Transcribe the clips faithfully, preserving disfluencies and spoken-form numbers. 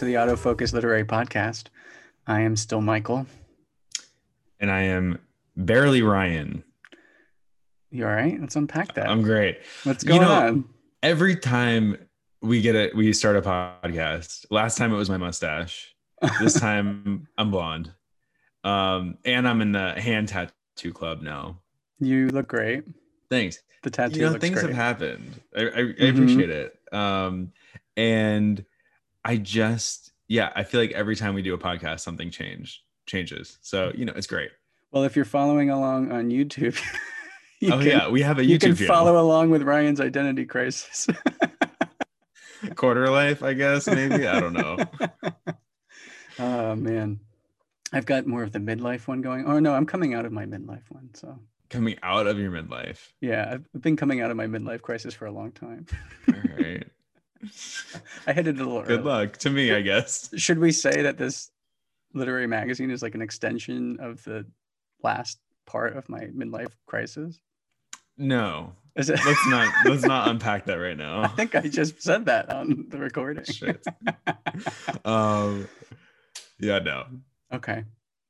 to the Autofocus Literary Podcast. I am still Michael. And I am barely Ryan. You all right? Let's unpack that. I'm great. What's going you know, on? Every time we get a, we start a podcast. Last time it was my mustache. This time I'm blonde. Um, and I'm in the hand tattoo club now. You look great. Thanks. The tattoo you know, looks things great. Have happened. I, I, mm-hmm. I appreciate it. Um, and I just, yeah, I feel like every time we do a podcast, something change, changes. So, you know, it's great. Well, if you're following along on YouTube, you oh can, yeah, we have a YouTube. You can channel. Follow along with Ryan's identity crisis. Quarter life, I guess, maybe. I don't know. Oh man, I've got more of the midlife one going. Oh no, I'm coming out of my midlife one. So coming out of your midlife. Yeah, I've been coming out of my midlife crisis for a long time. All right. I headed a little. Good early. Luck to me, I guess. Should we say that this literary magazine is like an extension of the last part of my midlife crisis? No. Is it? Let's not. Let's not unpack that right now. I think I just said that on the recording. Shit. um. Yeah. No. Okay.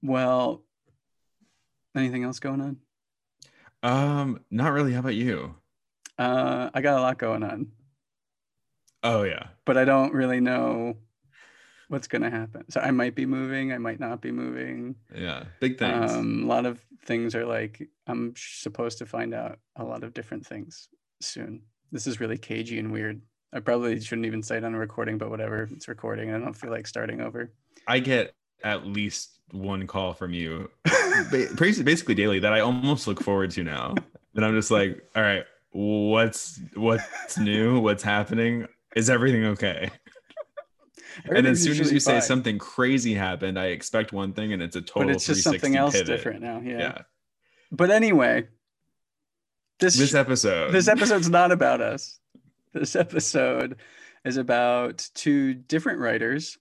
Well. Anything else going on? Um. Not really. How about you? Uh. I got a lot going on. Oh yeah. But I don't really know what's going to happen. So I might be moving. I might not be moving. Yeah. Big things. Um, a lot of things are like, I'm supposed to find out a lot of different things soon. This is really cagey and weird. I probably shouldn't even say it on a recording, but whatever, it's recording. I don't feel like starting over. I get at least one call from you basically daily that I almost look forward to now. That I'm just like, all right, what's, what's new? What's happening? Is everything okay? And as soon as you fine. Say something crazy happened, I expect one thing and it's a total but it's just something else pivot. Different now. Yeah. yeah. But anyway, this this episode. This episode's not about us. This episode is about two different writers,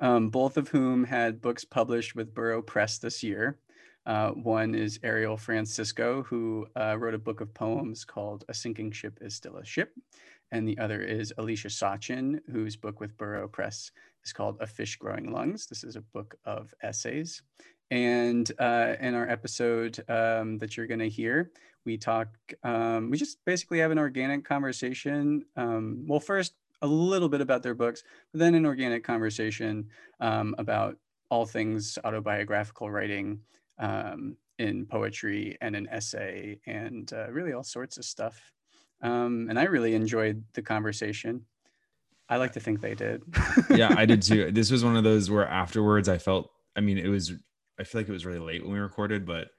um, both of whom had books published with Burrow Press this year. Uh, one is Ariel Francisco, who uh, wrote a book of poems called A Sinking Ship Is Still a Ship. And the other is Alysia Sawchyn, whose book with Burrow Press is called A Fish Growing Lungs. This is a book of essays. And uh, in our episode um, that you're going to hear, we talk, um, we just basically have an organic conversation. Um, well, first, a little bit about their books, but then an organic conversation um, about all things autobiographical writing um, in poetry and in essay and uh, really all sorts of stuff. Um, and I really enjoyed the conversation. I like to think they did. Yeah, I did too. This was one of those where afterwards I felt, I mean, it was, I feel like it was really late when we recorded, but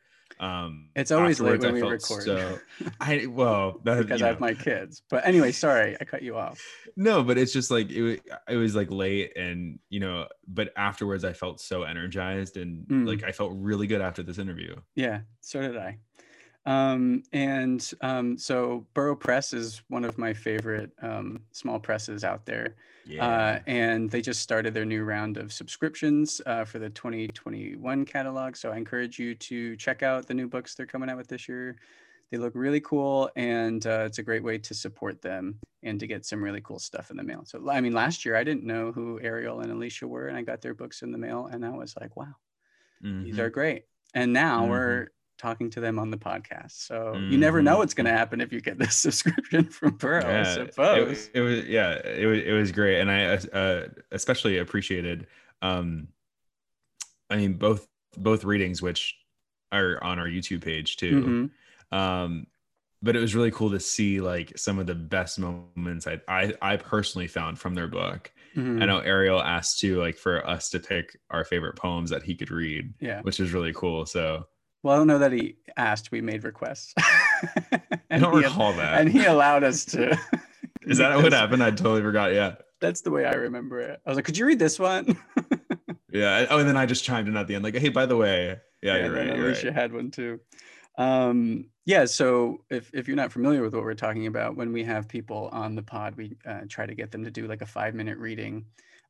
um, it's always late when I we record. So, I, well, that, because you know. I have my kids, but anyway, sorry, I cut you off. No, but it's just like, it, it was like late and, you know, but afterwards I felt so energized and mm. like, I felt really good after this interview. Yeah, so did I. Um, and um, so Burrow Press is one of my favorite um, small presses out there. Yeah. Uh, and they just started their new round of subscriptions uh, for the twenty twenty-one catalog. So I encourage you to check out the new books they're coming out with this year. They look really cool. And uh, it's a great way to support them and to get some really cool stuff in the mail. So, I mean, last year I didn't know who Ariel and Alysia were and I got their books in the mail and I was like, wow, mm-hmm. these are great. And now mm-hmm. we're talking to them on the podcast. So mm. you never know what's going to happen if you get this subscription from Burrow, yeah, I suppose. It, it was, yeah, it was, it was great. And I uh, especially appreciated, um, I mean, both, both readings, which are on our YouTube page too. Mm-hmm. Um, but it was really cool to see like some of the best moments I, I, I personally found from their book. Mm-hmm. I know Ariel asked too, like for us to pick our favorite poems that he could read, yeah. which is really cool. So well, I don't know that he asked. We made requests. I don't recall he, that. And he allowed us to. Is that what happened? I totally forgot. Yeah. That's the way I remember it. I was like, could you read this one? yeah. Oh, and then I just chimed in at the end like, hey, by the way. Yeah, yeah you're right. You're Alysia right. had one too. Um, yeah. So if, if you're not familiar with what we're talking about, when we have people on the pod, we uh, try to get them to do like a five minute reading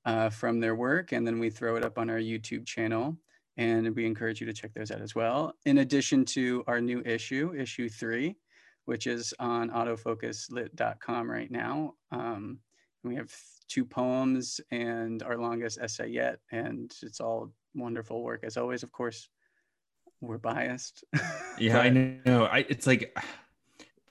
uh, from their work. And then we throw it up on our YouTube channel. And we encourage you to check those out as well. In addition to our new issue, issue three, which is on autofocus lit dot com right now. Um, We have two poems and our longest essay yet, and it's all wonderful work. As always, of course, we're biased. Yeah, but... I know. I, it's like,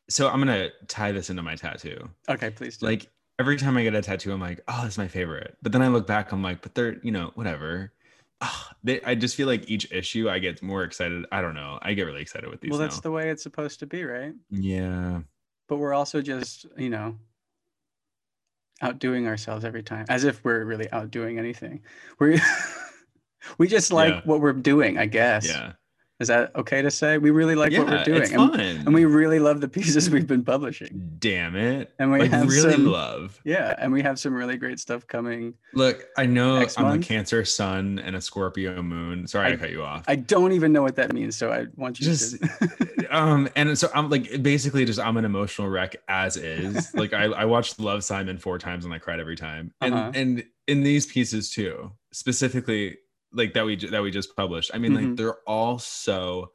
so I'm going to tie this into my tattoo. Okay, please do. Like, every time I get a tattoo, I'm like, oh, that's my favorite. But then I look back, I'm like, but they're, you know, whatever. Oh, they, I just feel like each issue I get more excited. I don't know. I get really excited with these. Well, that's now. The way it's supposed to be, right? Yeah. But we're also just, you know, outdoing ourselves every time, as if we're really outdoing anything. We we just like yeah. what we're doing, I guess. Yeah. Is that okay to say? We really like yeah, what we're doing. It's and, fun. And we really love the pieces we've been publishing. Damn it. And we like, have really some, love. Yeah. And we have some really great stuff coming. Look, I know I'm month. a Cancer sun and a Scorpio moon. Sorry I, I cut you off. I don't even know what that means. So I want you just, to. um, and so I'm like, basically just, I'm an emotional wreck as is. Like I, I watched Love, Simon four times and I cried every time. And uh-huh. and in these pieces too, specifically, like that we that we just published. I mean, mm-hmm. like they're all so.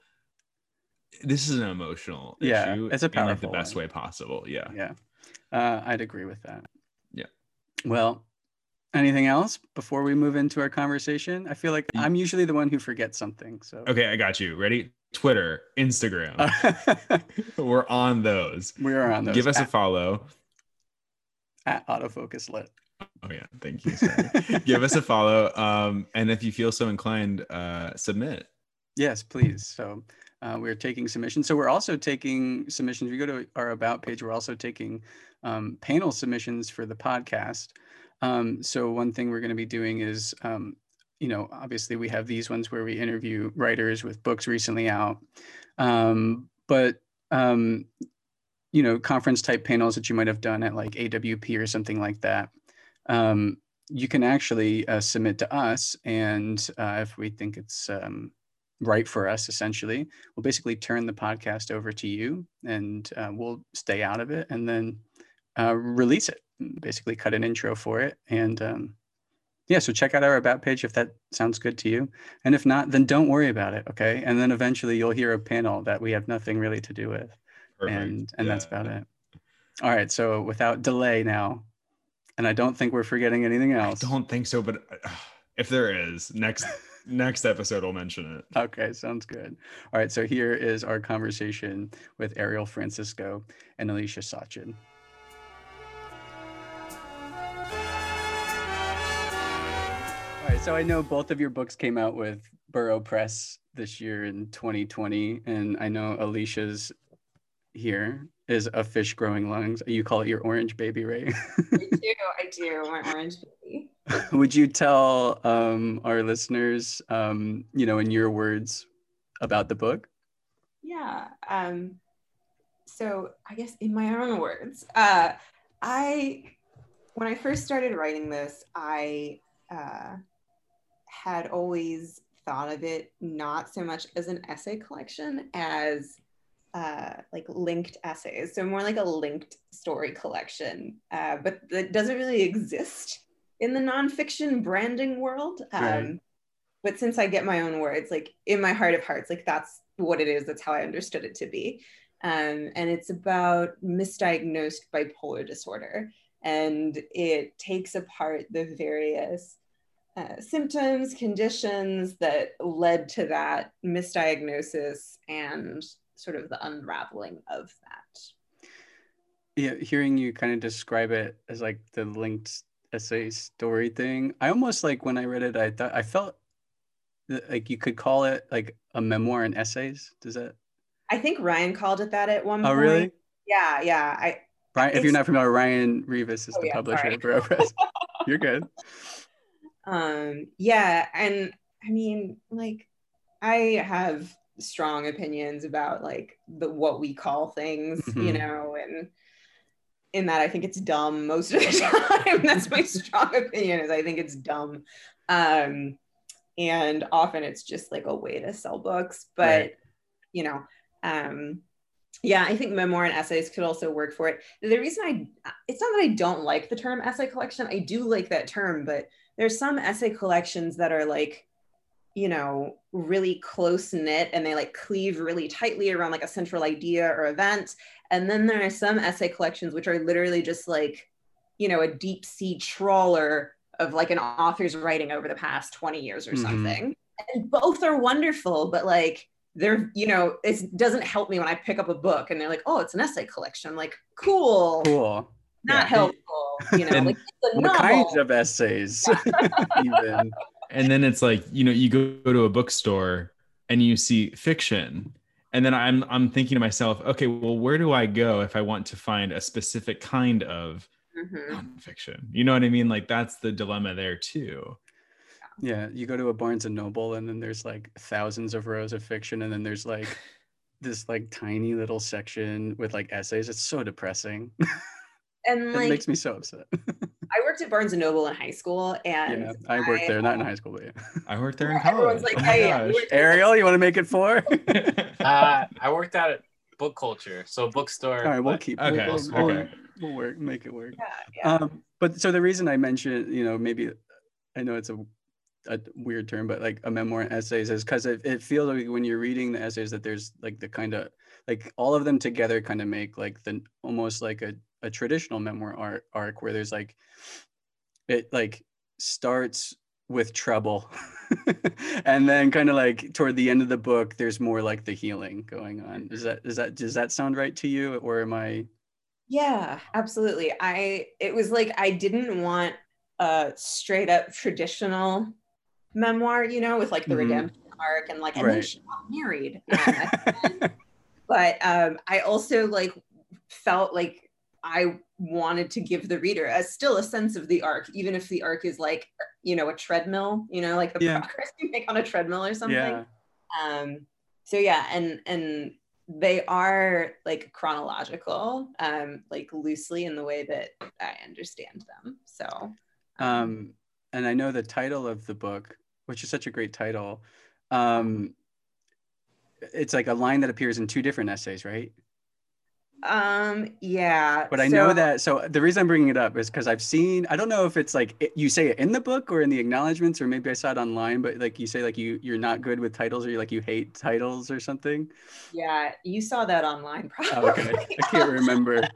This is an emotional yeah, issue. It's a powerful in like the best one. way possible. Yeah, yeah, uh, I'd agree with that. Yeah. Well, anything else before we move into our conversation? I feel like I'm usually the one who forgets something. So okay, I got you. Ready? Twitter, Instagram. We're on those. We are on those. Give us at, a follow. At Autofocus Lit. Oh yeah, thank you. Give us a follow, um, and if you feel so inclined, uh, submit. Yes, please. So uh, we're taking submissions. So we're also taking submissions. If you go to our about page, we're also taking um, panel submissions for the podcast. Um, so one thing we're going to be doing is, um, you know, obviously we have these ones where we interview writers with books recently out, um, but. Um, you know, conference type panels that you might have done at like A W P or something like that. Um, you can actually uh, submit to us, and uh, if we think it's um, right for us, essentially, we'll basically turn the podcast over to you, and uh, we'll stay out of it and then uh, release it, basically cut an intro for it. And um, yeah, so check out our about page if that sounds good to you. And if not, then don't worry about it, okay? And then eventually you'll hear a panel that we have nothing really to do with. Perfect. And and yeah. that's about it. All right. So without delay now, and I don't think we're forgetting anything else. I don't think so, but if there is, next next episode we'll mention it. Okay, sounds good. All right. So here is our conversation with Ariel Francisco and Alysia Sawchyn. All right. So I know both of your books came out with Burrow Press this year in twenty twenty, and I know Alicia's. Here is A Fish Growing Lungs. You call it your orange baby, right? I do, I do, my orange baby. Would you tell um, our listeners, um, you know, in your words about the book? Yeah, um, so I guess in my own words, uh, I, when I first started writing this, I uh, had always thought of it not so much as an essay collection as Uh, like linked essays, so more like a linked story collection, uh, but that doesn't really exist in the nonfiction branding world. Um, right. But since I get my own words, like in my heart of hearts, like that's what it is. That's how I understood it to be. Um, and it's about misdiagnosed bipolar disorder, and it takes apart the various Uh, symptoms, conditions that led to that misdiagnosis and sort of the unraveling of that. Yeah, hearing you kind of describe it as like the linked essay story thing, I almost like when I read it, I thought I felt that, like you could call it like a memoir in essays. Does that? I think Ryan called it that at one oh, point. Oh, really? Yeah, yeah. I. Ryan, if you're not familiar, Ryan Rivas is oh, the yeah, publisher sorry. of Burrow Press. You're good. Um, yeah, and I mean, like, I have strong opinions about like the what we call things, mm-hmm. you know, and in that I think it's dumb most of the time. That's my strong opinion, is I think it's dumb. Um, and often it's just like a way to sell books, but right. you know, um, yeah, I think memoir and essays could also work for it. The reason I, it's not that I don't like the term essay collection, I do like that term, but there's some essay collections that are like, you know, really close knit and they like cleave really tightly around like a central idea or event. And then there are some essay collections which are literally just like you know, a deep sea trawler of like an author's writing over the past twenty years or something. Mm-hmm. And both are wonderful, but like they're, you know, it doesn't help me when I pick up a book and they're like, oh, it's an essay collection. I'm like, cool. Cool. Not yeah. helpful. You know, like it's a novel. What kinds of essays? Even. And then it's like, you know, you go to a bookstore and you see fiction. And then I'm I'm thinking to myself, okay, well, where do I go if I want to find a specific kind of mm-hmm. nonfiction? You know what I mean? Like that's the dilemma there too. Yeah, you go to a Barnes and Noble and then there's like thousands of rows of fiction, and then there's like this like tiny little section with like essays. It's so depressing. And like, it makes me so upset. I worked at Barnes and Noble in high school, and yeah, I worked I, there, not in high school, but yeah. I worked there in college. Everyone's like, oh hey, gosh. Ariel, you want to make it four? uh, I worked out at Book Culture, so bookstore. All right, we'll keep. Okay, we'll, we'll, okay. we'll, we'll work, make it work. Yeah, yeah. Um, but so the reason I mentioned, you know, maybe I know it's a, a weird term, but like a memoir and essays is because it, it feels like when you're reading the essays that there's like the kind of like all of them together kind of make like the almost like a. a traditional memoir arc, arc where there's like, it like starts with trouble and then kind of like toward the end of the book, there's more like the healing going on. Is that, is that, does that sound right to you, or am I? Yeah, absolutely. I, it was like, I didn't want a straight up traditional memoir, you know, with like the mm-hmm. redemption arc and like, and right. then she got married. Um, but um, I also like felt like, I wanted to give the reader a still a sense of the arc, even if the arc is like, you know, a treadmill, you know, like the yeah. progress you make on a treadmill or something. Yeah. Um, so yeah, and and they are like chronological, um, like loosely in the way that I understand them. So, um, um, and I know the title of the book, which is such a great title. Um, it's like a line that appears in two different essays, right? Um, yeah. But I so, know that, so the reason I'm bringing it up is because I've seen, I don't know if it's like, it, you say it in the book or in the acknowledgements, or maybe I saw it online, but like you say like you, you're not good with titles, or you're like you hate titles or something. Yeah, you saw that online probably. Oh, okay, I can't remember.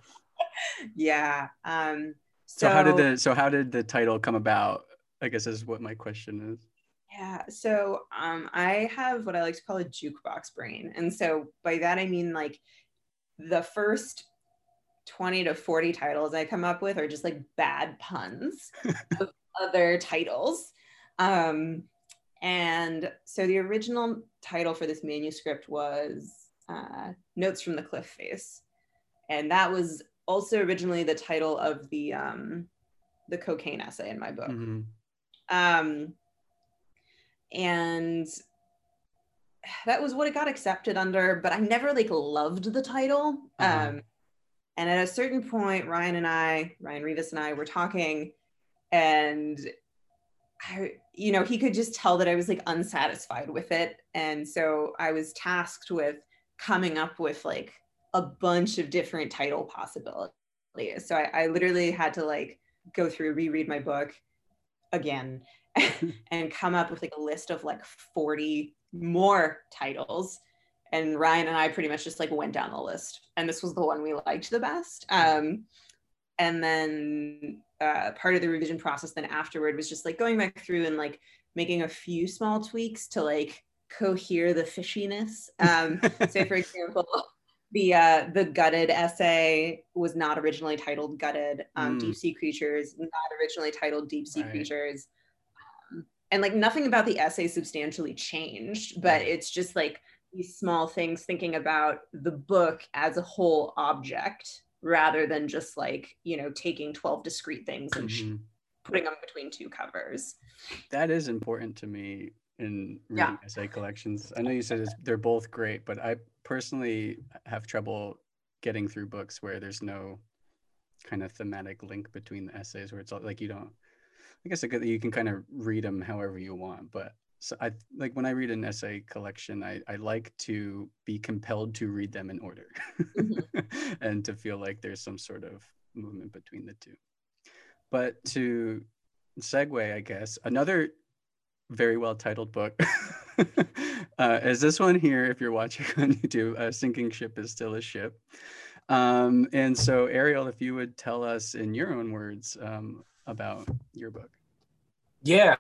yeah. Um, so, so how did the, so how did the title come about? I guess is what my question is. Yeah, so um, I have what I like to call a jukebox brain. And so by that, I mean like, the first twenty to forty titles I come up with are just like bad puns of other titles. Um, and so the original title for this manuscript was uh, Notes from the Cliff Face. And that was also originally the title of the, um, the cocaine essay in my book. Mm-hmm. Um, and that was what it got accepted under, but I never like loved the title. Uh-huh. Um, and at a certain point, Ryan and I, Ryan Rivas and I were talking, and I, you know, he could just tell that I was like unsatisfied with it. And so I was tasked with coming up with like a bunch of different title possibilities. So I, I literally had to like go through, reread my book again and come up with like a list of like forty more titles, and Ryan and I pretty much just like went down the list, and this was the one we liked the best. Um, and then uh, part of the revision process then afterward was just like going back through and like making a few small tweaks to like cohere the fishiness. Um, so for example, the uh, the gutted essay was not originally titled Gutted. Um, mm. Deep Sea Creatures, not originally titled Deep Sea right. Creatures. And like nothing about the essay substantially changed, but it's just like these small things thinking about the book as a whole object rather than just like, you know, taking twelve discrete things and mm-hmm. putting them between two covers. That is important to me in reading yeah. essay collections. I know you said it's, they're both great, but I personally have trouble getting through books where there's no kind of thematic link between the essays, where it's all, like you don't, I guess you can kind of read them however you want, but so I like when I read an essay collection, I, I like to be compelled to read them in order mm-hmm. and to feel like there's some sort of movement between the two. But to segue, I guess, another very well titled book uh, is this one here, if you're watching on YouTube, A Sinking Ship Is Still a Ship. Um, and so Ariel, if you would tell us in your own words um, about your book. Yeah.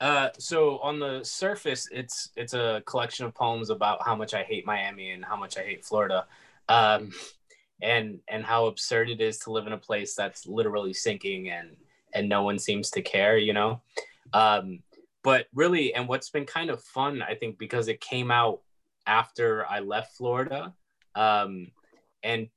Uh, so on the surface, it's it's a collection of poems about how much I hate Miami and how much I hate Florida, um, and and how absurd it is to live in a place that's literally sinking and and no one seems to care, you know. Um, but really, and what's been kind of fun, I think, because it came out after I left Florida, um, and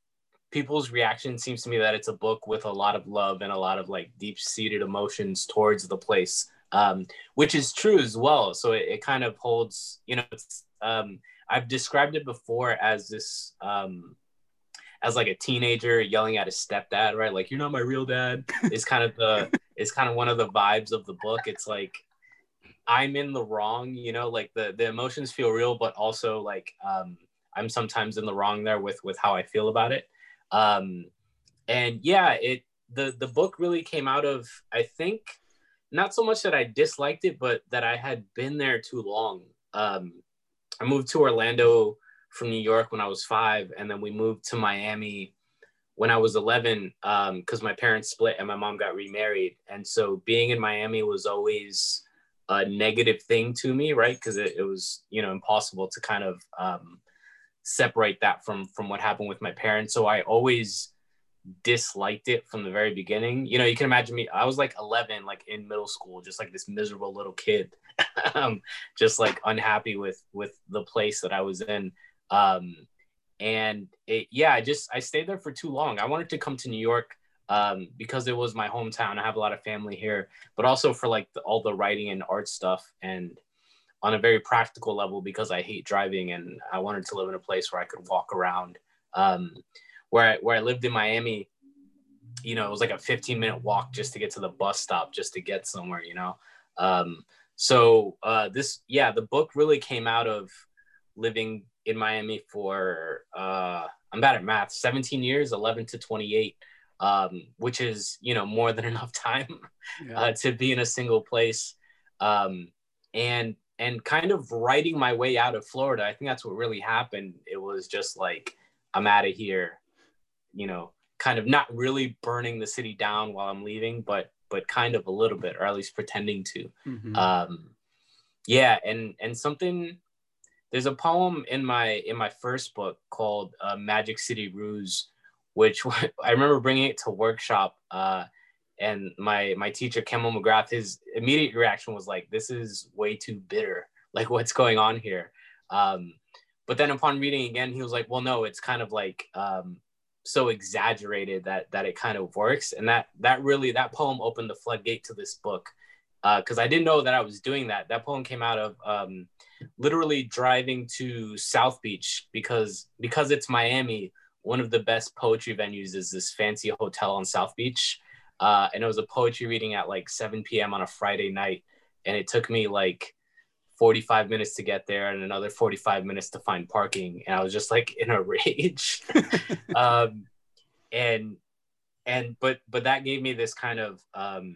people's reaction seems to me that it's a book with a lot of love and a lot of like deep-seated emotions towards the place. Um, which is true as well. So it, it kind of holds, you know, it's, um, I've described it before as this, um, as like a teenager yelling at his stepdad, right? Like, you're not my real dad. It's kind of the, it's kind of one of the vibes of the book. It's like, I'm in the wrong, you know, like the, the emotions feel real, but also like, um, I'm sometimes in the wrong there with, with how I feel about it. Um, and yeah, it, the, the book really came out of, I think, not so much that I disliked it, but that I had been there too long. Um, I moved to Orlando from New York when I was five, and then we moved to Miami when I was eleven, um, because my parents split and my mom got remarried. And so being in Miami was always a negative thing to me, right? Because it, it was, you know, impossible to kind of um, separate that from, from what happened with my parents. So I always disliked it from the very beginning. You know, you can imagine me, I was like eleven, like in middle school, just like this miserable little kid, um, just like unhappy with with the place that I was in. Um, and it, yeah, I just, I stayed there for too long. I wanted to come to New York um, because it was my hometown. I have a lot of family here, but also for like the, all the writing and art stuff, and on a very practical level because I hate driving and I wanted to live in a place where I could walk around. Um, Where I, where I lived in Miami, you know, it was like a fifteen minute walk just to get to the bus stop, just to get somewhere, you know? Um, so uh, this, yeah, the book really came out of living in Miami for, uh, I'm bad at math, seventeen years, eleven to twenty-eight, um, which is, you know, more than enough time yeah. uh, to be in a single place. Um, and, and kind of writing my way out of Florida. I think that's what really happened. It was just like, I'm out of here. You know, kind of not really burning the city down while I'm leaving, but but kind of a little bit, or at least pretending to. Mm-hmm. Um, yeah, and and something. There's a poem in my in my first book called uh, "Magic City Ruse," which I remember bringing it to workshop, uh, and my my teacher Campbell McGrath, his immediate reaction was like, "This is way too bitter. Like, what's going on here?" Um, but then upon reading again, he was like, "Well, no, it's kind of like." Um, so exaggerated that that it kind of works, and that that really that poem opened the floodgate to this book, because uh, I didn't know that I was doing that. That poem came out of um, literally driving to South Beach because because it's Miami. One of the best poetry venues is this fancy hotel on South Beach, uh, and it was a poetry reading at like seven p m on a Friday night, and it took me like forty-five minutes to get there and another forty-five minutes to find parking. And I was just like in a rage. um, and, and, but, but that gave me this kind of um,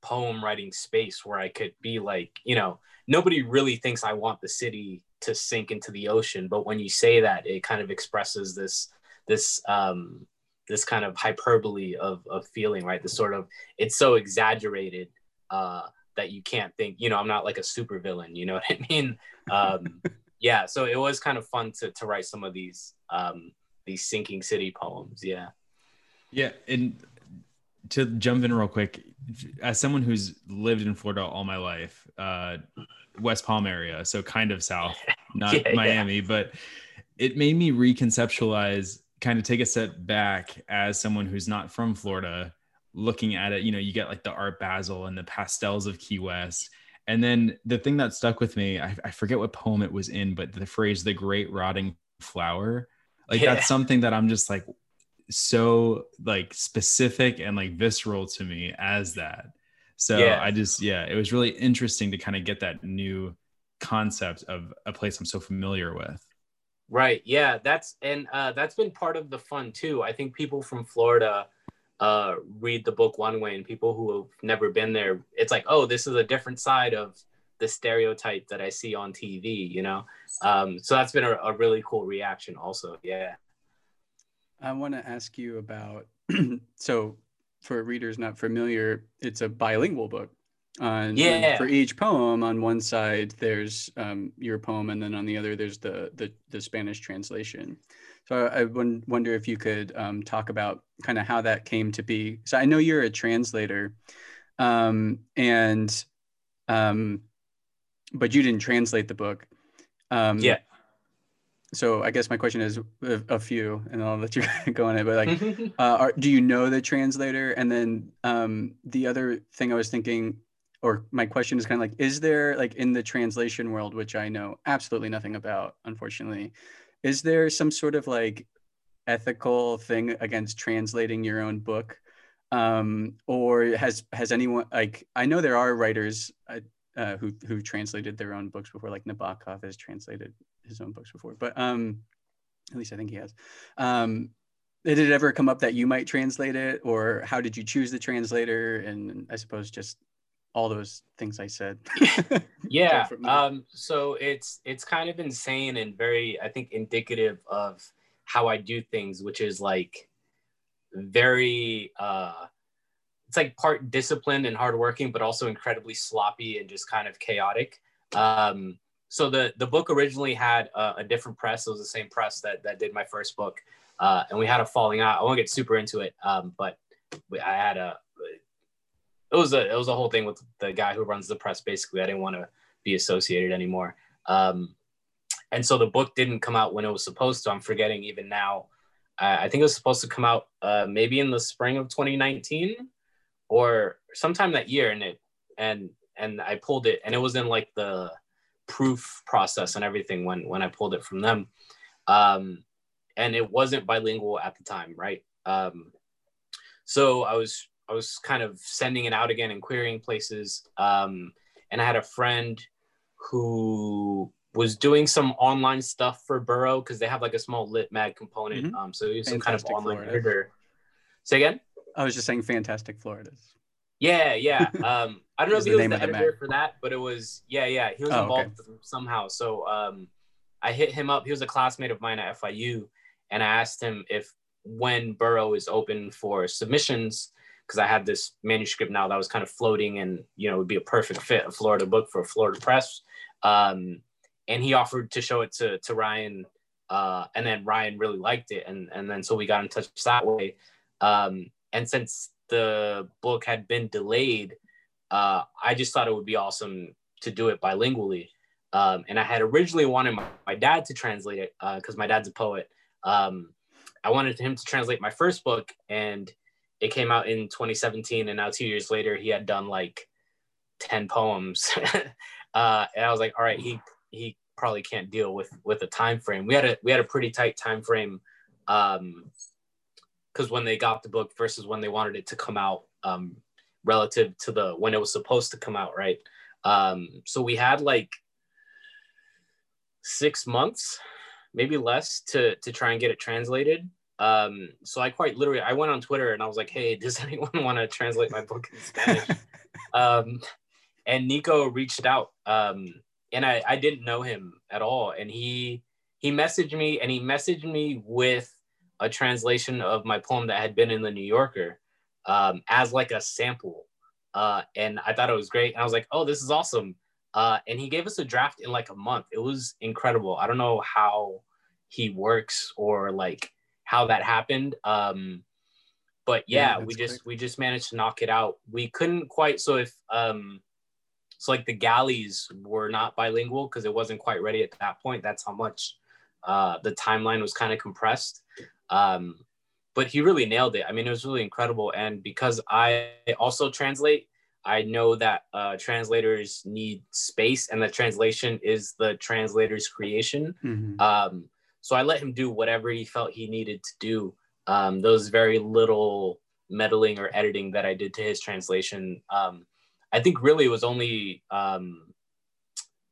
poem writing space where I could be like, you know, nobody really thinks I want the city to sink into the ocean. But when you say that, it kind of expresses this, this, um, this kind of hyperbole of, of feeling, right? This sort of, it's so exaggerated, uh, that you can't think, you know, I'm not like a super villain, you know what I mean? Um, yeah, so it was kind of fun to to write some of these um, these sinking city poems, yeah. Yeah, and to jump in real quick, as someone who's lived in Florida all my life, uh, West Palm area, so kind of south, not yeah, Miami, yeah. But it made me reconceptualize, kind of take a step back as someone who's not from Florida, looking at it, you know, you get like the Art Basel and the pastels of Key West. And then the thing that stuck with me, I, I forget what poem it was in, but the phrase, the great rotting flower, like yeah. That's something that I'm just like, so like specific and like visceral to me as that. So yeah. I just, yeah, it was really interesting to kind of get that new concept of a place I'm so familiar with. Right. Yeah. That's, and uh, that's been part of the fun too. I think people from Florida uh read the book one way, and people who have never been there, it's like, oh, this is a different side of the stereotype that I see on T V, you know. Um so that's been a, a really cool reaction also. yeah I want to ask you about, so for readers not familiar, it's a bilingual book. Uh, yeah. For each poem, on one side there's um, your poem, and then on the other there's the the, the Spanish translation. So I, I wonder if you could um, talk about kind of how that came to be. So I know you're a translator, um, and um, but you didn't translate the book. Um, yeah. So I guess my question is a, a few, and I'll let you go on it. But like, uh, are, do you know the translator? And then um, the other thing I was thinking, or my question is kind of like, is there, like in the translation world, which I know absolutely nothing about, unfortunately, is there some sort of like ethical thing against translating your own book? Um, or has has anyone, like, I know there are writers uh, who, who translated their own books before, like Nabokov has translated his own books before, but um, at least I think he has. Um, did it ever come up that you might translate it, or how did you choose the translator? And I suppose just all those things I said. Yeah. Um, so it's it's kind of insane and very, I think, indicative of how I do things, which is like very, uh, it's like part disciplined and hardworking, but also incredibly sloppy and just kind of chaotic. Um, so the, the book originally had a, a different press. It was the same press that, that did my first book. Uh, and we had a falling out. I won't get super into it, um, but we, I had a, It was a it was a whole thing with the guy who runs the press. Basically, I didn't want to be associated anymore, um, and so the book didn't come out when it was supposed to. I'm forgetting even now. Uh, I think it was supposed to come out uh, maybe in the spring of twenty nineteen or sometime that year, and it and and I pulled it, and it was in like the proof process and everything when when I pulled it from them, um, and it wasn't bilingual at the time, right? Um, so I was. I was kind of sending it out again and querying places. Um, and I had a friend who was doing some online stuff for Burrow because they have like a small lit mag component. Mm-hmm. Um, so he was some kind of online editor. Say again? I was just saying Fantastic Floridas. Yeah, yeah. Um, I don't know if he was the editor for that, but it was, yeah, yeah. He was oh, involved okay. somehow. So um, I hit him up. He was a classmate of mine at F I U. And I asked him if when Burrow is open for submissions, because I had this manuscript now that was kind of floating and, you know, would be a perfect fit, a Florida book for a Florida press. Um, and he offered to show it to, to Ryan. Uh, and then Ryan really liked it. And, and then so we got in touch that way. Um, and since the book had been delayed, uh, I just thought it would be awesome to do it bilingually. Um, and I had originally wanted my, my dad to translate it because uh, my dad's a poet. Um, I wanted him to translate my first book, and it came out in twenty seventeen, and now two years later, he had done like ten poems. uh, and I was like, all right, he he probably can't deal with with the time frame. We had a we had a pretty tight time frame, because um, when they got the book versus when they wanted it to come out, um, relative to the when it was supposed to come out, right? Um, so we had like six months, maybe less, to to try and get it translated. Um, so I quite literally, I went on Twitter and I was like, hey, does anyone want to translate my book in Spanish? um, and Nico reached out, um, and I, I didn't know him at all. And he, he messaged me and he messaged me with a translation of my poem that had been in the New Yorker, um, as like a sample. Uh, and I thought it was great. And I was like, oh, this is awesome. Uh, and he gave us a draft in like a month. It was incredible. I don't know how he works or like how that happened. Um, but yeah, yeah we just, great. we just managed to knock it out. We couldn't quite, so if, um, so like the galleys were not bilingual because it wasn't quite ready at that point. That's how much uh, the timeline was kind of compressed. Um, but he really nailed it. I mean, it was really incredible. And because I also translate, I know that uh, translators need space, and the translation is the translator's creation. Mm-hmm. Um, So I let him do whatever he felt he needed to do. Um, those very little meddling or editing that I did to his translation, um, I think really it was only um,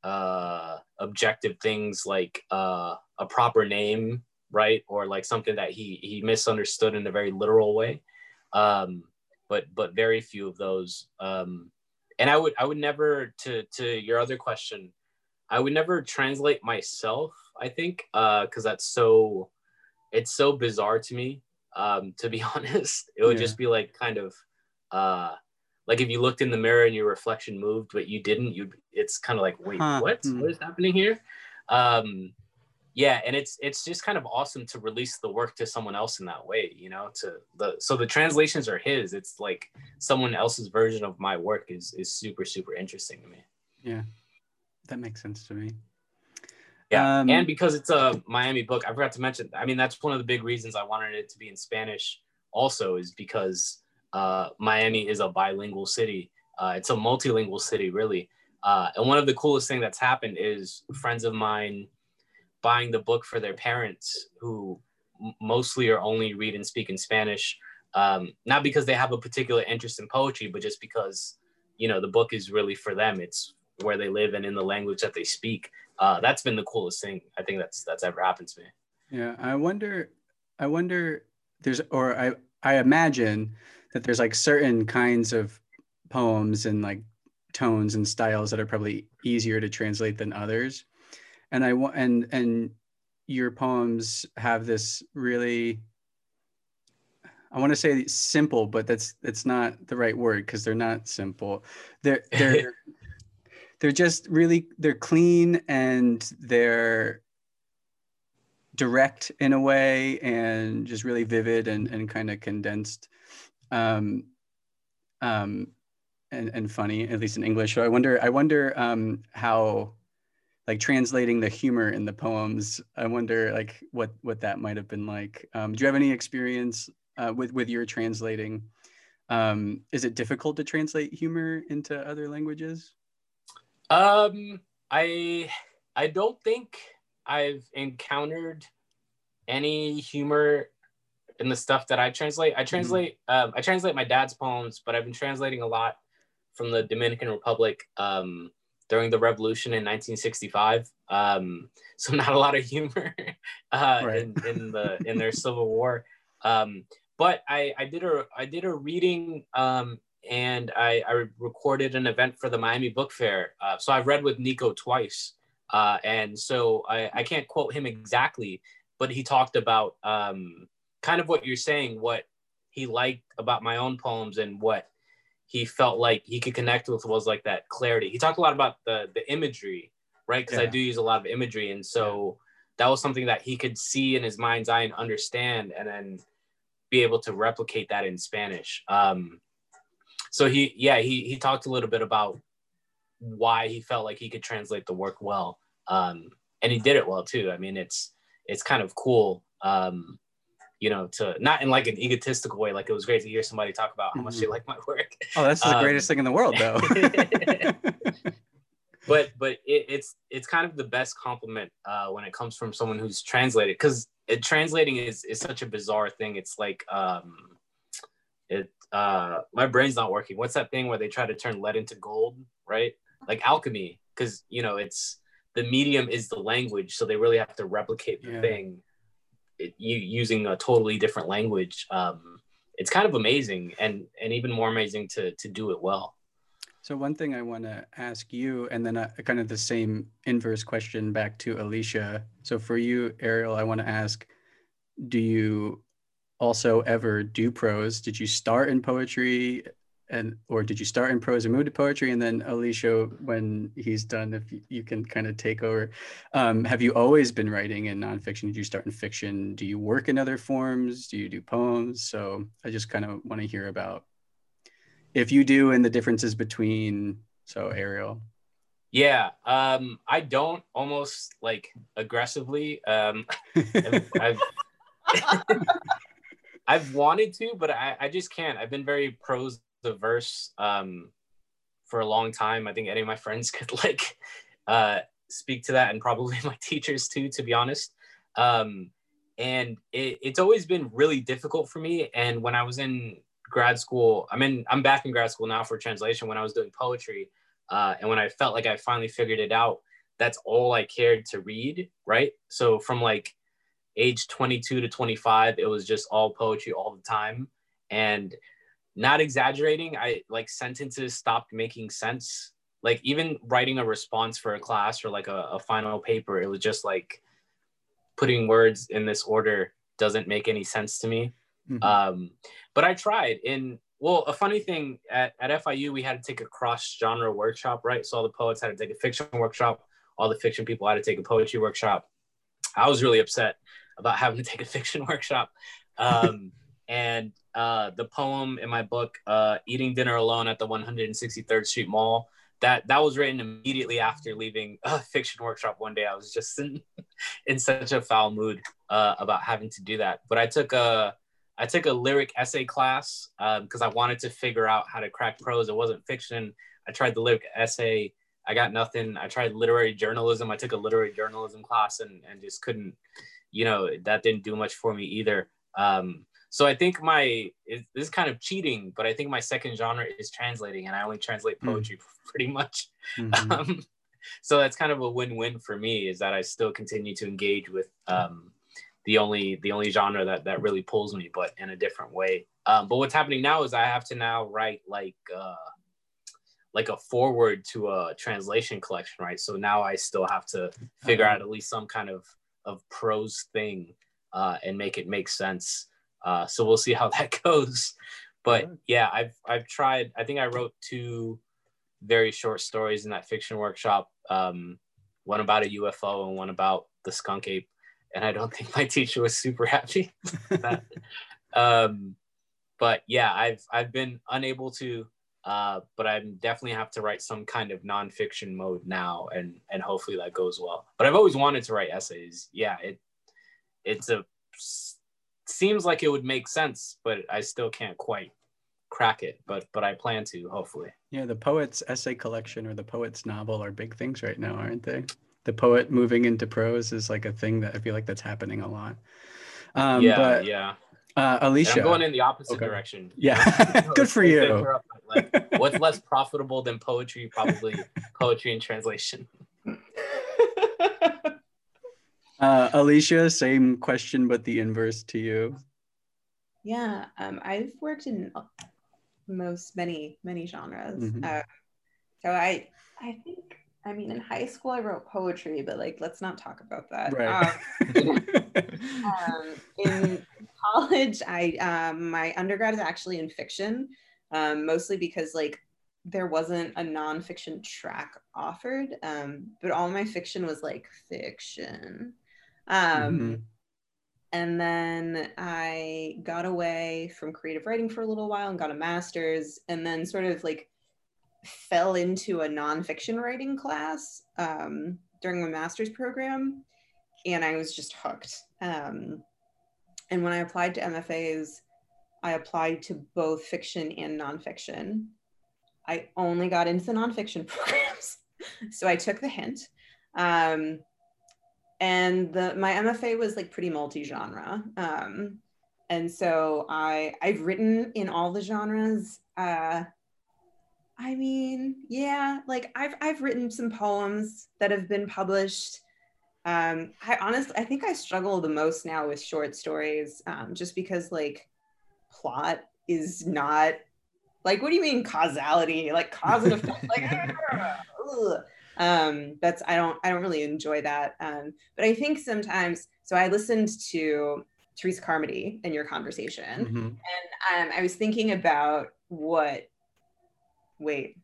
uh, objective things like uh, a proper name, right? Or like something that he he misunderstood in a very literal way. Um, but but very few of those. Um, and I would I would never, to to your other question, I would never translate myself, I think, because uh, that's so, it's so bizarre to me, um, to be honest. It would yeah. just be like kind of uh, like if you looked in the mirror and your reflection moved, but you didn't, you'd, it's kind of like, wait, huh. what? Mm. What is happening here? Um, yeah. And it's, it's just kind of awesome to release the work to someone else in that way, you know, to the, so the translations are his, it's like someone else's version of my work is, is super, super interesting to me. Yeah. That makes sense to me. Yeah, um, and because it's a Miami book, I forgot to mention, I mean, that's one of the big reasons I wanted it to be in Spanish also is because uh, Miami is a bilingual city. Uh, it's a multilingual city, really. Uh, and one of the coolest things that's happened is friends of mine buying the book for their parents who mostly or only read and speak in Spanish, um, not because they have a particular interest in poetry, but just because, you know, the book is really for them. It's where they live and in the language that they speak. Uh, that's been the coolest thing I think that's that's ever happened to me. Yeah, I wonder, I wonder there's, or I, I imagine that there's like certain kinds of poems and like tones and styles that are probably easier to translate than others. And I want, and, and your poems have this really, I want to say simple, but that's, that's not the right word because they're not simple. They're, they're, They're just really, they're clean and they're direct in a way and just really vivid and, and kind of condensed um, um, and, and funny, at least in English. So I wonder, I wonder um, how, like translating the humor in the poems, I wonder like what, what that might've been like. Um, do you have any experience uh, with, with your translating? Um, is it difficult to translate humor into other languages? Um, I, I don't think I've encountered any humor in the stuff that I translate. I translate, mm-hmm. um, I translate my dad's poems, but I've been translating a lot from the Dominican Republic, um, during the revolution in nineteen sixty-five. Um, so not a lot of humor, uh, right. in, in the, in their civil war. Um, but I, I did a, I did a reading, um, and I, I recorded an event for the Miami Book Fair. Uh, so I've read with Nico twice. Uh, and so I, I can't quote him exactly, but he talked about um, kind of what you're saying, what he liked about my own poems and what he felt like he could connect with was like that clarity. He talked a lot about the, the imagery, right? Because yeah. I do use a lot of imagery. And so that was something that he could see in his mind's eye and understand and then be able to replicate that in Spanish. Um, So he, yeah, he he talked a little bit about why he felt like he could translate the work well, um, and he did it well too. I mean, it's it's kind of cool, um, you know, to not in like an egotistical way. Like it was great to hear somebody talk about how much they like my work. Oh, that's um, the greatest thing in the world, though. but but it, it's it's kind of the best compliment uh, when it comes from someone who's translated, because translating is is such a bizarre thing. It's like um, it. Uh, my brain's not working. What's that thing where they try to turn lead into gold, right? Like alchemy, because, you know, it's the medium is the language. So they really have to replicate the yeah. thing it, you, using a totally different language. Um, it's kind of amazing and, and even more amazing to, to do it well. So one thing I want to ask you, and then a, kind of the same inverse question back to Alysia. So for you, Ariel, I want to ask, do you also ever do prose? Did you start in poetry and or did you start in prose and move to poetry? And then Alysia, when he's done, if you, you can kind of take over, um, have you always been writing in nonfiction? Did you start in fiction? Do you work in other forms? Do you do poems? So I just kind of want to hear about if you do and the differences between, so Ariel. Yeah, um, I don't almost like aggressively. Um, I've, I've I've wanted to, but I, I just can't. I've been very prose diverse um, for a long time. I think any of my friends could like uh, speak to that, and probably my teachers too, to be honest. Um, and it, it's always been really difficult for me. And when I was in grad school, I mean, I'm back in grad school now for translation. When I was doing poetry, uh, and when I felt like I finally figured it out, that's all I cared to read, right? So from like age twenty-two to twenty-five, it was just all poetry all the time. And not exaggerating, I like sentences stopped making sense. Like even writing a response for a class or like a, a final paper, it was just like putting words in this order doesn't make any sense to me. Mm-hmm. Um, but I tried in, well, a funny thing at, at F I U, we had to take a cross genre workshop, right? So all the poets had to take a fiction workshop. All the fiction people had to take a poetry workshop. I was really upset about having to take a fiction workshop. Um, and uh, the poem in my book, uh, Eating Dinner Alone at the one hundred sixty-third street Mall, that that was written immediately after leaving a fiction workshop one day. I was just in, in such a foul mood uh, about having to do that. But I took a, I took a lyric essay class because um, I wanted to figure out how to crack prose. It wasn't fiction. I tried the lyric essay. I got nothing. I tried literary journalism. I took a literary journalism class and, and just couldn't, you know, that didn't do much for me either. Um, so I think my, it, this is kind of cheating, but I think my second genre is translating, and I only translate poetry mm. pretty much. Mm-hmm. Um, so that's kind of a win-win for me, is that I still continue to engage with um, the only the only genre that, that really pulls me, but in a different way. Um, but what's happening now is I have to now write like, uh, like a foreword to a translation collection, right? So now I still have to figure out at least some kind of, of prose thing uh, and make it make sense. Uh, so we'll see how that goes. But yeah, I've I've tried, I think I wrote two very short stories in that fiction workshop, um, one about a U F O and one about the skunk ape. And I don't think my teacher was super happy with that. um, but yeah, I've I've been unable to, uh, but I definitely have to write some kind of nonfiction mode now, and and hopefully that goes well. But I've always wanted to write essays. Yeah, it it's a seems like it would make sense, but I still can't quite crack it. But but I plan to, hopefully. Yeah, the poet's essay collection or the poet's novel are big things right now, aren't they? The poet moving into prose is like a thing that I feel like that's happening a lot. Um, yeah, but, yeah. Uh, Alysia, and I'm going in the opposite okay. direction. Yeah, good for you. Up, like, what's less profitable than poetry? Probably poetry and translation. uh, Alysia, same question, but the inverse to you. Yeah, um, I've worked in most many many genres. Mm-hmm. uh, so I I think I mean in high school I wrote poetry, but like let's not talk about that. Right. Um, um, in college, I um, my undergrad is actually in fiction, um, mostly because like there wasn't a nonfiction track offered, um, but all my fiction was like fiction. Um, mm-hmm. And then I got away from creative writing for a little while and got a master's, and then sort of like fell into a nonfiction writing class um, during my master's program, and I was just hooked. Um, and when I applied to M F As, I applied to both fiction and nonfiction. I only got into the nonfiction programs, so I took the hint. Um, and the, my M F A was like pretty multi-genre. Um, and so I, I've written in all the genres. Uh, I mean, yeah, like I've, I've written some poems that have been published. Um, I honestly, I think I struggle the most now with short stories, um, just because like plot is not, like, what do you mean causality? Like cause and effect, like, ugh. Um, that's, I don't, I don't really enjoy that. Um, but I think sometimes, so I listened to Therese Carmody in your conversation, mm-hmm. and um, I was thinking about what, wait,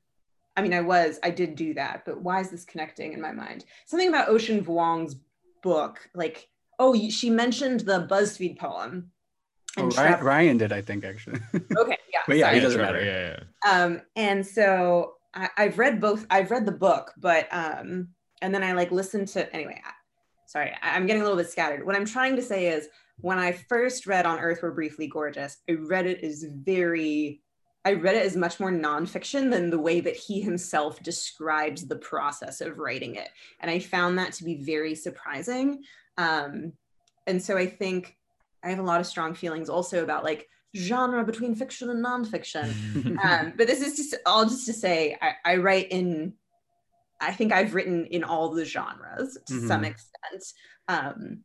I mean, I was, I did do that, but why is this connecting in my mind? Something about Ocean Vuong's book, like, oh, she mentioned the BuzzFeed poem. Oh, Ryan, Ryan did, I think, actually. Okay, yeah. But yeah, sorry. It doesn't matter. Yeah, yeah. Um, and so I, I've read both, I've read the book, but, um, and then I like listened to, anyway, I, sorry, I, I'm getting a little bit scattered. What I'm trying to say is, when I first read On Earth We're Briefly Gorgeous, I read it as very, I read it as much more nonfiction than the way that he himself describes the process of writing it. And I found that to be very surprising. Um, and so I think I have a lot of strong feelings also about like genre between fiction and nonfiction. um, but this is just all just to say, I, I write in, I think I've written in all the genres to mm-hmm. some extent. Um,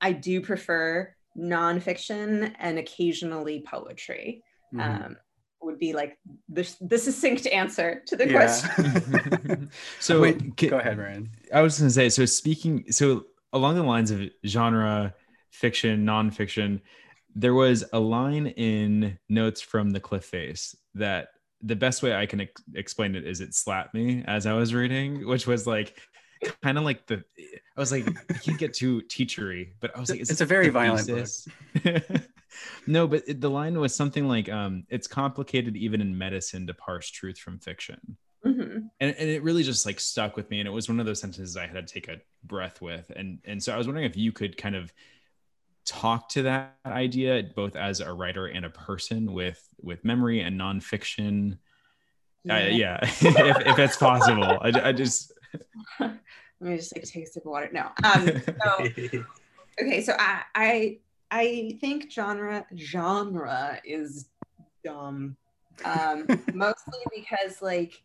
I do prefer nonfiction and occasionally poetry. Mm-hmm. Um, would be like the, the succinct answer to the yeah. question. So Wait, can, go ahead, Ryan. I was going to say, so speaking, so along the lines of genre, fiction, nonfiction. There was a line in Notes from the Cliff Face that the best way I can ex- explain it is it slapped me as I was reading, which was like, kind of like the, I was like, I can't get too teachery, but I was like, it's, it's a very violent book. No, but it, the line was something like, um, it's complicated even in medicine to parse truth from fiction. Mm-hmm. And, and it really just like stuck with me. And it was one of those sentences I had to take a breath with. And, and so I was wondering if you could kind of talk to that idea, both as a writer and a person with, with memory and nonfiction. Yeah. Uh, yeah. if, if it's possible. I, I just... Let me just like take a sip of water. No. Um, so, okay. So I, I, I think genre, genre is dumb. Um, mostly because like,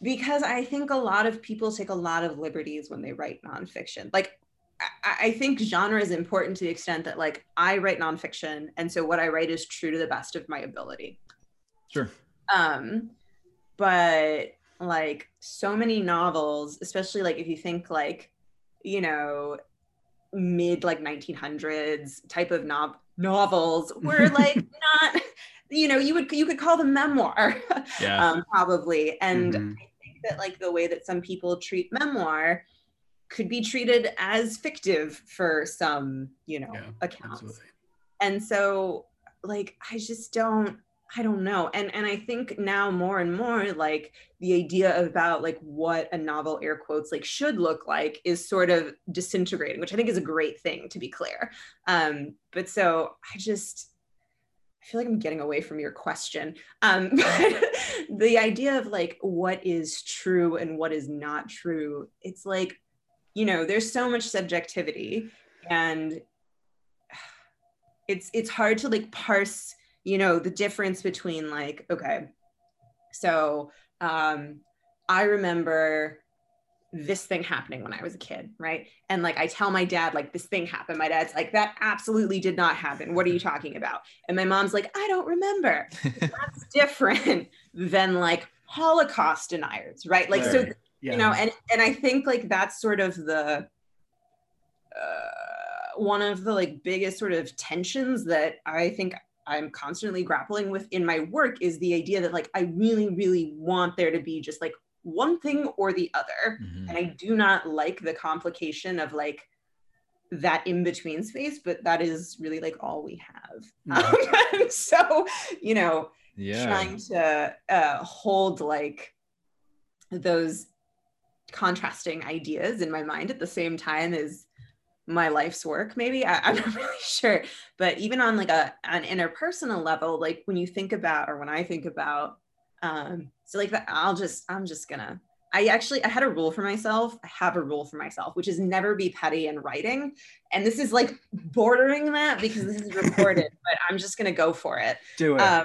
because I think a lot of people take a lot of liberties when they write nonfiction. Like, I, I think genre is important to the extent that like I write nonfiction. And so what I write is true to the best of my ability. Sure. Um, but like so many novels, especially like if you think like, you know, mid like nineteen hundreds type of no- novels were like not, you know, you would, you could call them memoir, yeah. um, probably. And mm-hmm. I think that like the way that some people treat memoir could be treated as fictive for some, you know, yeah, accounts. Absolutely. And so like, I just don't, I don't know. And and I think now more and more like the idea about like what a novel air quotes like should look like is sort of disintegrating, which I think is a great thing, to be clear. Um, but so I just, I feel like I'm getting away from your question. Um, but the idea of like what is true and what is not true, it's like, you know, there's so much subjectivity and it's it's hard to like parse, you know, the difference between like, okay, so um, I remember this thing happening when I was a kid, right? And like, I tell my dad, like, this thing happened. My dad's like, that absolutely did not happen. What are you talking about? And my mom's like, I don't remember. That's different than like Holocaust deniers, right? Like, right. so, yeah. you know, and, and I think like that's sort of the, uh, one of the like biggest sort of tensions that I think I'm constantly grappling with in my work is the idea that like, I really, really want there to be just like one thing or the other. Mm-hmm. And I do not like the complication of like that in-between space, but that is really like all we have. Mm-hmm. Um, so, you know, yeah. trying to uh, hold like those contrasting ideas in my mind at the same time is my life's work, maybe. I, I'm not really sure. But even on like a an interpersonal level, like when you think about, or when I think about, um, so like the, I'll just, I'm just gonna, I actually, I had a rule for myself. I have a rule for myself, which is never be petty in writing. And this is like bordering that because this is recorded, but I'm just gonna go for it. Do it. Um,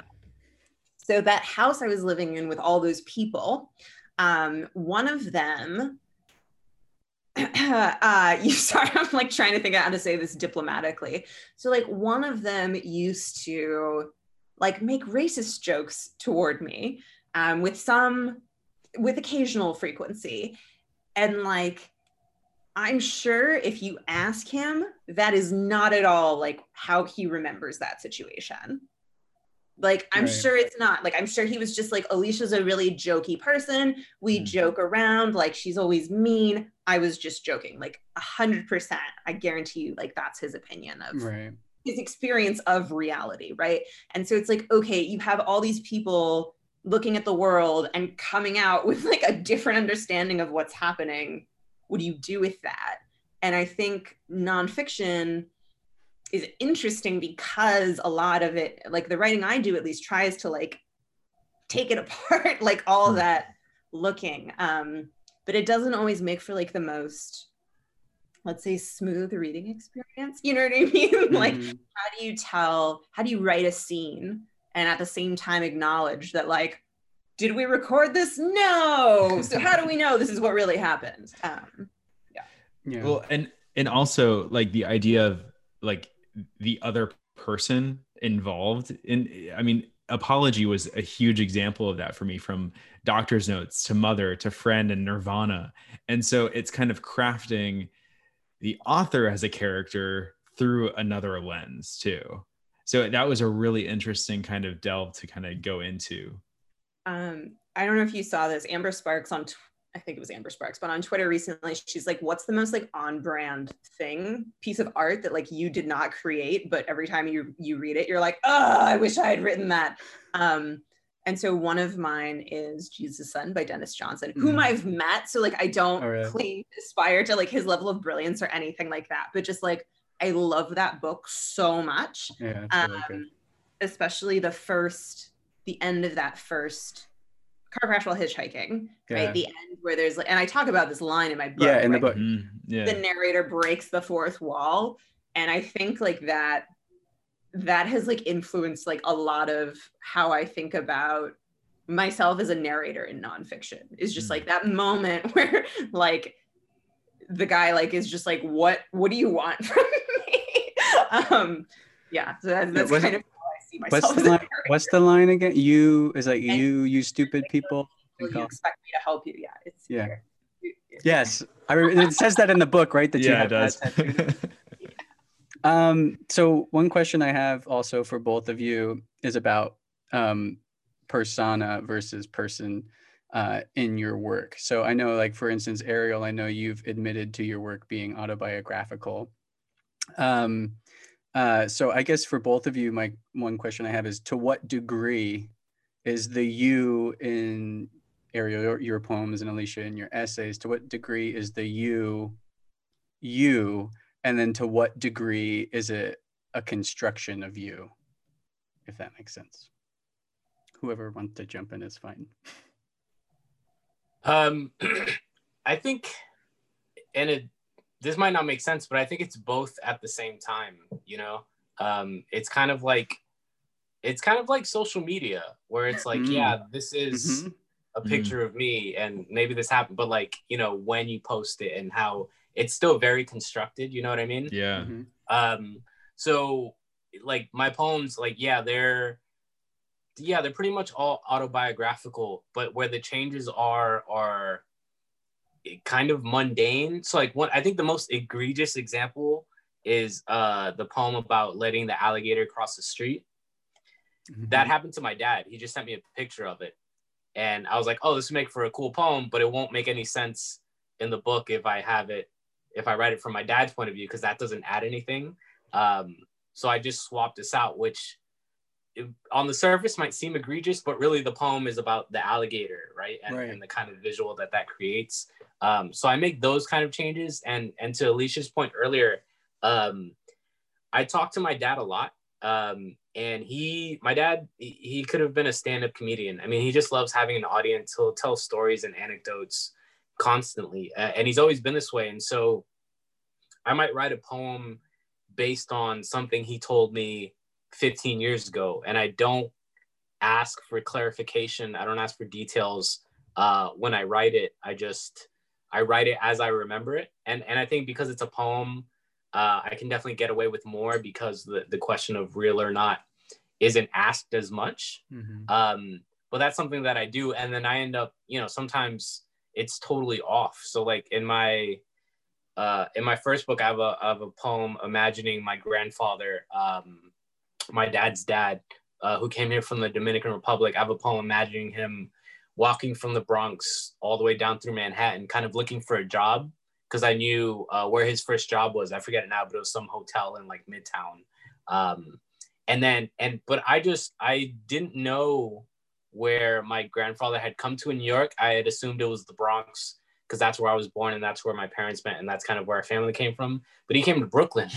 so that house I was living in with all those people, um, one of them, uh you sorry I'm like trying to think out how to say this diplomatically. So like one of them used to like make racist jokes toward me um with some with occasional frequency, and like I'm sure if you ask him, that is not at all like how he remembers that situation. Like, I'm right. sure it's not. Like, I'm sure he was just like, Alicia's a really jokey person. We mm. joke around. Like, she's always mean. I was just joking. Like, one hundred percent. I guarantee you, like, that's his opinion of right. his experience of reality, right? And so it's like, okay, you have all these people looking at the world and coming out with, like, a different understanding of what's happening. What do you do with that? And I think nonfiction is interesting because a lot of it, like the writing I do at least, tries to like take it apart, like all that looking. Um, but it doesn't always make for like the most, let's say, smooth reading experience. You know what I mean? Mm-hmm. Like, how do you tell, how do you write a scene and at the same time acknowledge that like, did we record this? No. So how do we know this is what really happened? Um, yeah. yeah. Well, and and also like the idea of like, the other person involved in, I mean, Apology was a huge example of that for me, from doctor's notes to mother to friend and Nirvana. And so it's kind of crafting the author as a character through another lens too. So that was a really interesting kind of delve to kind of go into. Um, I don't know if you saw this, Amber Sparks on, tw- I think it was Amber Sparks, but on Twitter recently, she's like, what's the most like on brand thing, piece of art that like you did not create, but every time you you read it, you're like, oh, I wish I had written that. Um, and so one of mine is Jesus' Son by Dennis Johnson, mm-hmm. whom I've met. So like, I don't oh, really? claim aspire to like his level of brilliance or anything like that, but just like, I love that book so much, yeah, um, really good. Especially the first, the end of that first car crash while hitchhiking, yeah. right? The end where there's, and I talk about this line in my book. Yeah, in the book. Mm, yeah. The narrator breaks the fourth wall. And I think like that, that has like influenced like a lot of how I think about myself as a narrator in nonfiction. Is just mm. like that moment where like, the guy like is just like, what what do you want from me? um yeah so that, that's what's, kind of how I see myself. What's the, line, what's the line again? You is like and you you stupid people, people you expect me to help you. Yeah, it's yeah weird. Yes, I remember, it says that in the book, right? That yeah, you have it does. That yeah. Um so one question I have also for both of you is about um persona versus person Uh, in your work. So I know, like, for instance, Ariel, I know you've admitted to your work being autobiographical. Um, uh, so I guess for both of you, my one question I have is, to what degree is the you in Ariel, your, your poems, and Alysia in your essays, to what degree is the you, you, and then to what degree is it a construction of you, if that makes sense? Whoever wants to jump in is fine. Um, I think, and it, this might not make sense, but I think it's both at the same time, you know, um, it's kind of like, it's kind of like social media where it's like, mm. yeah, this is mm-hmm. a picture mm. of me and maybe this happened, but like, you know, when you post it and how it's still very constructed, you know what I mean? Yeah. Mm-hmm. Um, so like my poems, like, yeah, they're. Yeah, they're pretty much all autobiographical, but where the changes are are kind of mundane. So like one, I think the most egregious example is uh, the poem about letting the alligator cross the street. Mm-hmm. That happened to my dad. He just sent me a picture of it. And I was like, oh, this would make for a cool poem, but it won't make any sense in the book if I have it, if I write it from my dad's point of view, because that doesn't add anything. Um, so I just swapped this out, which it, on the surface might seem egregious, but really the poem is about the alligator, right? And, right. and the kind of visual that that creates. Um, so I make those kind of changes. And and to Alicia's point earlier, um, I talked to my dad a lot. Um, and he, my dad, he, he could have been a stand-up comedian. I mean, he just loves having an audience. He'll tell stories and anecdotes constantly. Uh, and he's always been this way. And so I might write a poem based on something he told me fifteen years ago, and I don't ask for clarification. I don't ask for details uh, when I write it. I just, I write it as I remember it. And and I think because it's a poem, uh, I can definitely get away with more because the, the question of real or not isn't asked as much. Mm-hmm. Um, but that's something that I do. And then I end up, you know, sometimes it's totally off. So like in my, uh, in my first book, I have a, I have a poem imagining my grandfather, um, my dad's dad, uh, who came here from the Dominican Republic. I have a poem imagining him walking from the Bronx all the way down through Manhattan, kind of looking for a job, because I knew uh, where his first job was. I forget it now, but it was some hotel in like Midtown. Um, and then, and but I just, I didn't know where my grandfather had come to in New York. I had assumed it was the Bronx, because that's where I was born and that's where my parents met and that's kind of where our family came from. But he came to Brooklyn.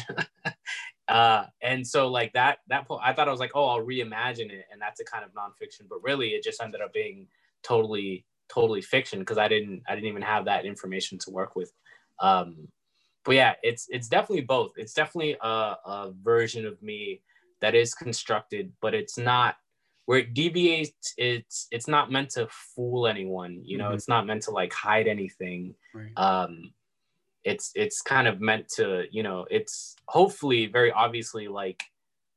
Uh, and so like that, that po- I thought I was like, oh, I'll reimagine it. And that's a kind of nonfiction, but really it just ended up being totally, totally fiction. Cause I didn't, I didn't even have that information to work with. Um, but yeah, it's, it's definitely both. It's definitely a, a version of me that is constructed, but it's not where it deviates. It's, it's not meant to fool anyone, you know, mm-hmm. it's not meant to like hide anything. Right. Um, It's it's kind of meant to, you know, it's hopefully very obviously like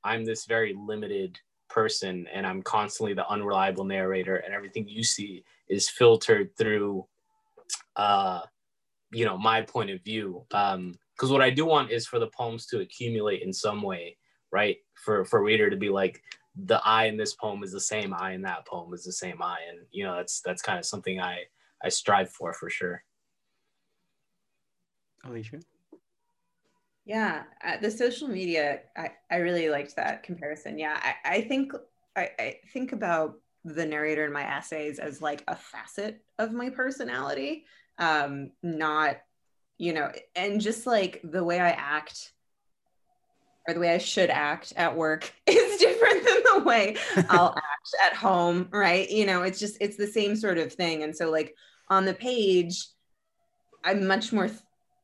I'm this very limited person and I'm constantly the unreliable narrator and everything you see is filtered through, uh, you know, my point of view. Um, because what I do want is for the poems to accumulate in some way, right? For for a reader to be like, the I in this poem is the same I in that poem is the same I, and you know, that's that's kind of something I I strive for for sure. Alysia? Yeah, uh, the social media, I, I really liked that comparison. Yeah, I, I think I, I think about the narrator in my essays as like a facet of my personality, um, not, you know, and just like the way I act or the way I should act at work is different than the way I'll act at home, right? You know, it's just, it's the same sort of thing. And so like on the page, I'm much more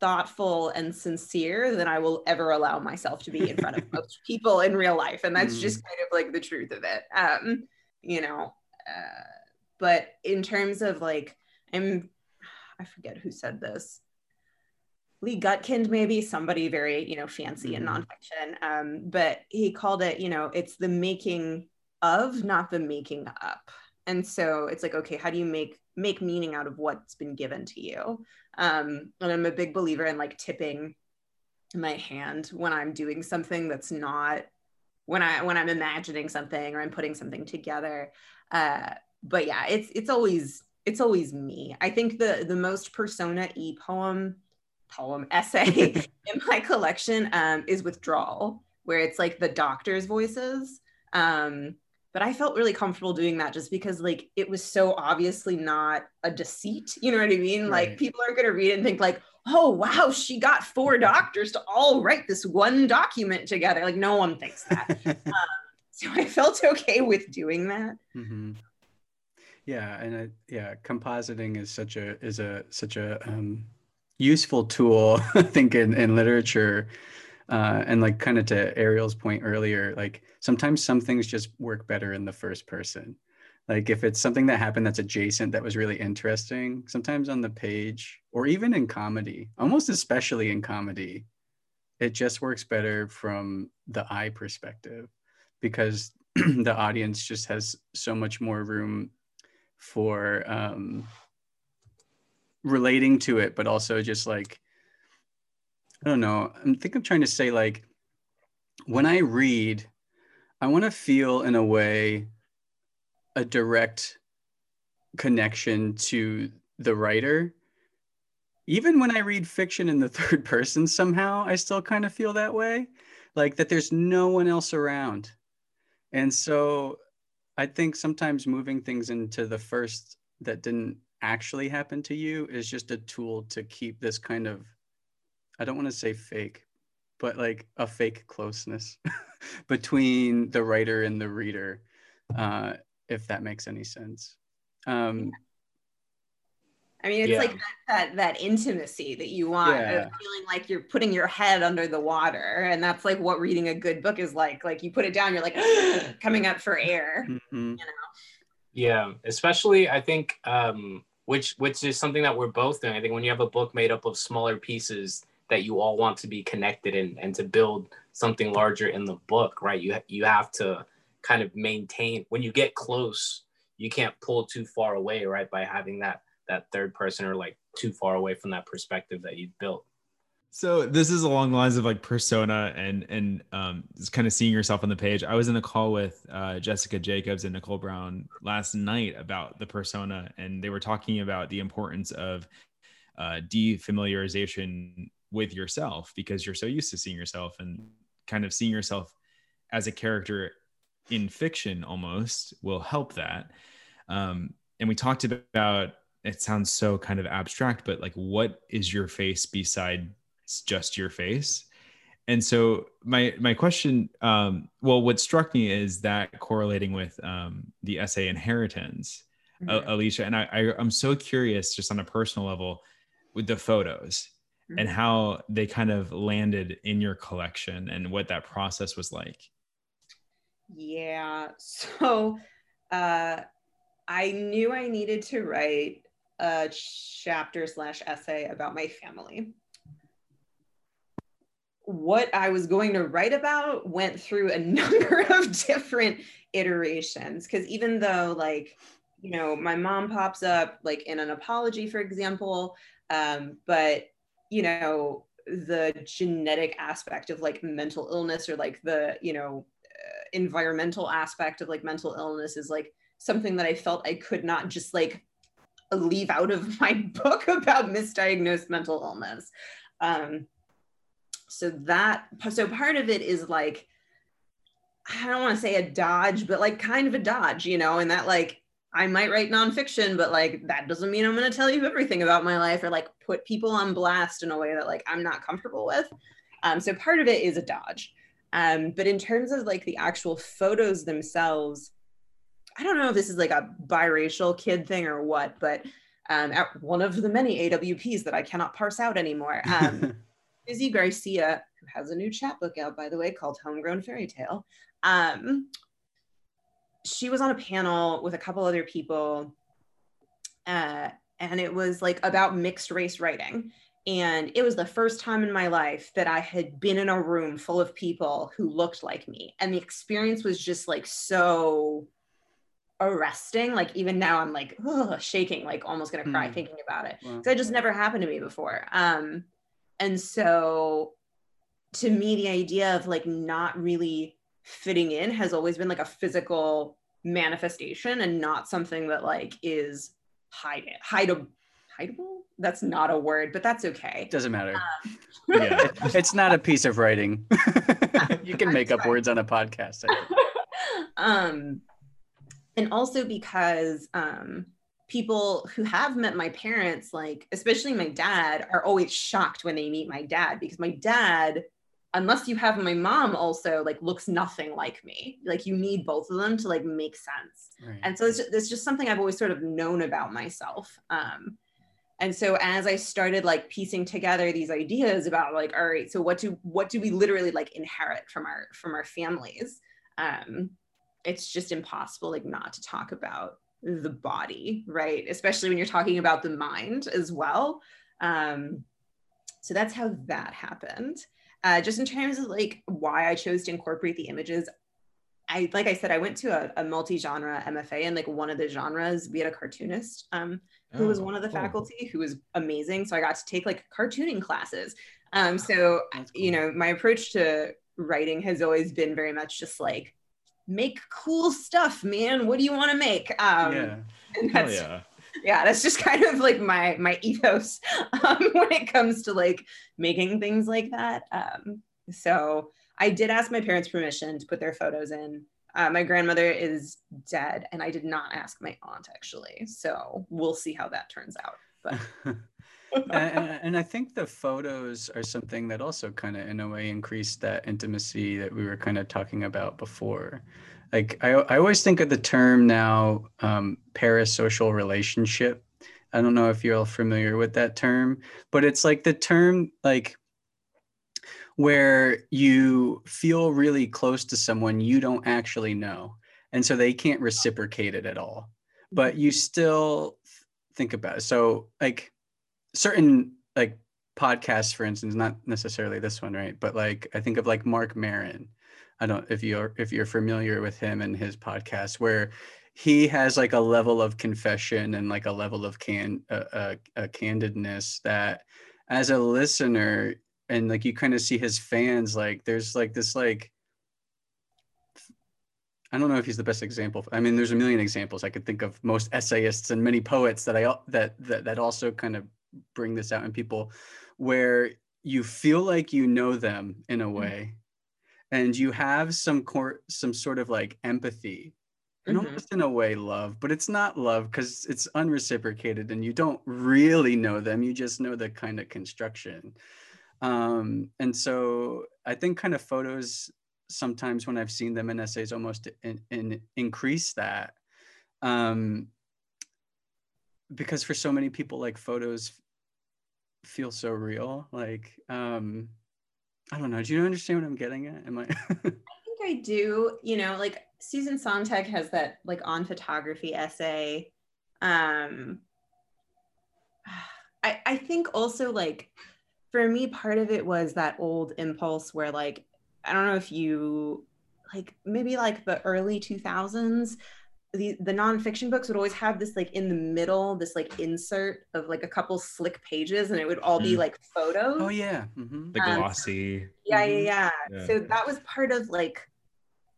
thoughtful and sincere than I will ever allow myself to be in front of most people in real life. And that's mm. just kind of like the truth of it, um, you know, uh, but in terms of like, I'm, I forget who said this, Lee Gutkind, maybe somebody very, you know, fancy in nonfiction, um, but he called it, you know, it's the making of, not the making up. And so it's like, okay, how do you make make meaning out of what's been given to you? Um, and I'm a big believer in like tipping my hand when I'm doing something that's not, when I when I'm imagining something or I'm putting something together. Uh, but yeah, it's it's always it's always me. I think the the most persona-y poem. poem essay in my collection um, is Withdrawal, where it's like the doctor's voices. Um, but I felt really comfortable doing that just because like, it was so obviously not a deceit, you know what I mean? Right. Like people aren't gonna read it and think like, oh, wow, she got four doctors to all write this one document together. Like no one thinks that. um, so I felt okay with doing that. Mm-hmm. Yeah, and I, yeah, compositing is such a, is a, such a, um, useful tool, I think, in, in literature. Uh, and like kind of to Ariel's point earlier, like sometimes some things just work better in the first person. Like if it's something that happened that's adjacent, that was really interesting, sometimes on the page or even in comedy, almost especially in comedy, it just works better from the I perspective because the audience just has so much more room for, um, relating to it, but also just like, I don't know, I think I'm trying to say like, when I read, I want to feel in a way, a direct connection to the writer. Even when I read fiction in the third person somehow, I still kind of feel that way, like that there's no one else around. And so I think sometimes moving things into the first that didn't actually happened to you is just a tool to keep this kind of, I don't want to say fake, but like a fake closeness between the writer and the reader, uh, if that makes any sense. Um, I mean, it's yeah. like that, that that intimacy that you want, yeah. of feeling like you're putting your head under the water, and that's like what reading a good book is like. Like you put it down, you're like coming up for air, mm-hmm. you know? Yeah, especially I think, um, which which is something that we're both doing. I think when you have a book made up of smaller pieces that you all want to be connected in and to build something larger in the book, right? You, you have to kind of maintain, when you get close, you can't pull too far away, right? By having that, that third person or like too far away from that perspective that you've built. So this is along the lines of like persona and and um, just kind of seeing yourself on the page. I was in a call with uh, Jessica Jacobs and Nicole Brown last night about the persona, and they were talking about the importance of uh, defamiliarization with yourself because you're so used to seeing yourself and kind of seeing yourself as a character in fiction almost will help that. Um, and we talked about, it sounds so kind of abstract, but like what is your face beside it's just your face. And so my, my question, um, well, what struck me is that correlating with um, the essay Inheritance, mm-hmm. uh, Alysia, and I, I, I'm so curious just on a personal level with the photos mm-hmm. and how they kind of landed in your collection and what that process was like. Yeah. So uh, I knew I needed to write a chapter slash essay about my family. What I was going to write about went through a number of different iterations. Because even though like, you know, my mom pops up like in an apology, for example, um, but, you know, the genetic aspect of like mental illness, or like the, you know, uh, environmental aspect of like mental illness is like something that I felt I could not just like leave out of my book about misdiagnosed mental illness. Um, so that, so part of it is like, I don't want to say a dodge, but like kind of a dodge, you know, and that like, I might write nonfiction, but like, that doesn't mean I'm going to tell you everything about my life or like put people on blast in a way that like, I'm not comfortable with. Um, so part of it is a dodge. Um, but in terms of like the actual photos themselves, I don't know if this is like a biracial kid thing or what, but um, at one of the many A W Ps that I cannot parse out anymore, um, Izzy Garcia, who has a new chapbook out, by the way, called Homegrown Fairytale, um, she was on a panel with a couple other people, uh, and it was like about mixed race writing. And it was the first time in my life that I had been in a room full of people who looked like me. And the experience was just like so arresting. Like even now I'm like, ugh, shaking, like almost gonna cry mm. thinking about it. Wow. So it just never happened to me before. Um, and so to me, the idea of like not really fitting in has always been like a physical manifestation and not something that like is hide hideable. Hideable? That's not a word, but that's okay. Doesn't matter. Um, yeah, it's not a piece of writing. You can make up words on a podcast. I think. Um, and also because um, people who have met my parents, like especially my dad, are always shocked when they meet my dad, because my dad, unless you have my mom also, like looks nothing like me. Like you need both of them to like make sense. Right. And so it's just, it's just something I've always sort of known about myself. Um, and so as I started like piecing together these ideas about like, all right, so what do, what do we literally like inherit from our, from our families? Um, it's just impossible like not to talk about the body, right? Especially when you're talking about the mind as well. Um, so that's how that happened. Uh, just in terms of like why I chose to incorporate the images, I, like I said, I went to a, a multi-genre M F A, and like one of the genres, we had a cartoonist um, who oh, was one of the cool. faculty who was amazing. So I got to take like cartooning classes. Um, so, cool. you know, my approach to writing has always been very much just like, make cool stuff, man. What do you want to make? Um, yeah. And that's, yeah. Yeah, that's just kind of like my my ethos um, when it comes to like making things like that. Um, so I did ask my parents permission to put their photos in. Uh, my grandmother is dead, and I did not ask my aunt actually. So we'll see how that turns out. But and, and, and I think the photos are something that also kind of in a way increased that intimacy that we were kind of talking about before. Like I, I always think of the term now, um, parasocial relationship. I don't know if you're all familiar with that term, but it's like the term like where you feel really close to someone you don't actually know. And so they can't reciprocate it at all, but you still think about it. So like certain like podcasts, for instance, not necessarily this one, right? But like, I think of like Mark Maron. I don't if you're if you're familiar with him and his podcast, where he has like a level of confession and like a level of can uh, uh, uh, candidness that as a listener, and like you kind of see his fans, like there's like this like I don't know if he's the best example. I mean, there's a million examples I could think of, most essayists and many poets that I that that, that also kind of bring this out in people, where you feel like you know them in a way. Mm-hmm. And you have some cor- some sort of like empathy and mm-hmm. almost in a way love, but it's not love because it's unreciprocated and you don't really know them. You just know the kind of construction. Um, and so I think kind of photos sometimes when I've seen them in essays almost in, in increase that. Um, because for so many people, like photos feel so real, like, um, I don't know. Do you understand what I'm getting at? Am I? I think I do. You know, like Susan Sontag has that like on photography essay. Um, I, I think also like for me, part of it was that old impulse where like, I don't know if you like maybe like the early two thousands, the, the nonfiction books would always have this like in the middle, this like insert of like a couple slick pages, and it would all mm. be like photos. Oh yeah, mm-hmm. the glossy. Um, yeah, yeah, yeah, yeah. So that was part of like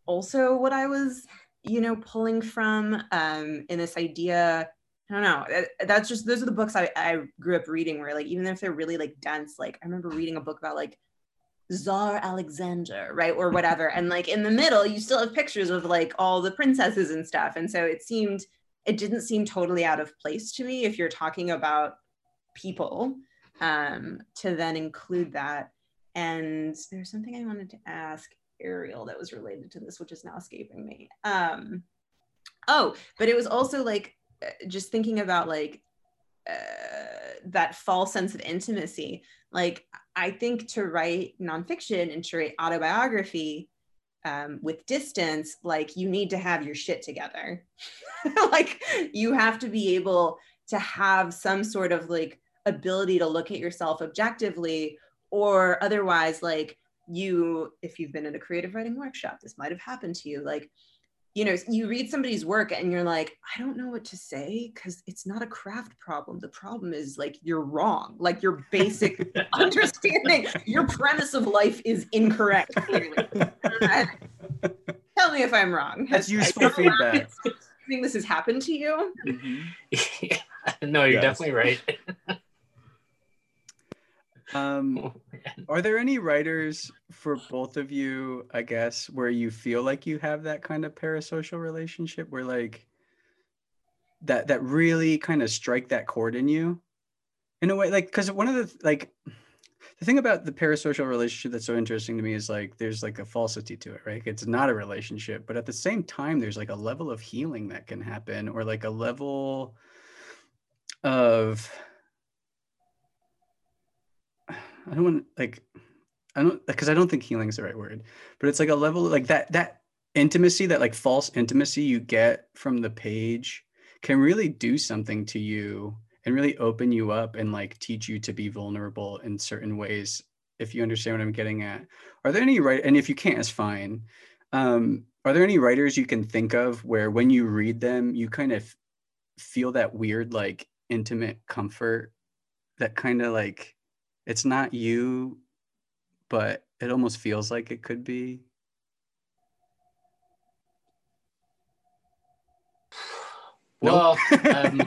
also what I was, you know, pulling from um, in this idea. I don't know. That's just, those are the books I, I grew up reading where like, even if they're really like dense, like I remember reading a book about like Tsar Alexander, right? Or whatever. And like in the middle, you still have pictures of like all the princesses and stuff. And so it seemed, it didn't seem totally out of place to me if you're talking about people um, to then include that. And there's something I wanted to ask Ariel that was related to this, which is now escaping me. Um, oh, but it was also like, just thinking about like uh, that false sense of intimacy. Like I think to write nonfiction and to write autobiography um, with distance, like you need to have your shit together. Like you have to be able to have some sort of like ability to look at yourself objectively, or otherwise like you, if you've been at a creative writing workshop, this might've happened to you. Like, you know, you read somebody's work and you're like, I don't know what to say because it's not a craft problem. The problem is like, you're wrong. Like your basic understanding, your premise of life is incorrect. Tell me if I'm wrong. That's useful feedback. I think this has happened to you. Mm-hmm. No, you're yes. definitely right. Um, are there any writers for both of you, I guess, where you feel like you have that kind of parasocial relationship where like that that really kind of strike that chord in you in a way? Like, because one of the like the thing about the parasocial relationship that's so interesting to me is like there's like a falsity to it, right? It's not a relationship, but at the same time there's like a level of healing that can happen, or like a level of, I don't want like, I don't, because I don't think healing is the right word, but it's like a level like that, that intimacy, that like false intimacy you get from the page can really do something to you and really open you up and like teach you to be vulnerable in certain ways. If you understand what I'm getting at, are there any right? And if you can't, it's fine. Um, are there any writers you can think of where when you read them, you kind of feel that weird, like intimate comfort that kind of like, it's not you, but it almost feels like it could be. Well, um,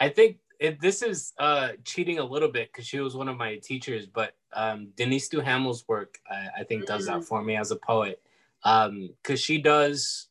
I think it, this is uh, cheating a little bit because she was one of my teachers, but um, Denise Duhamel's work, I, I think does that for me as a poet. Um, cause she does,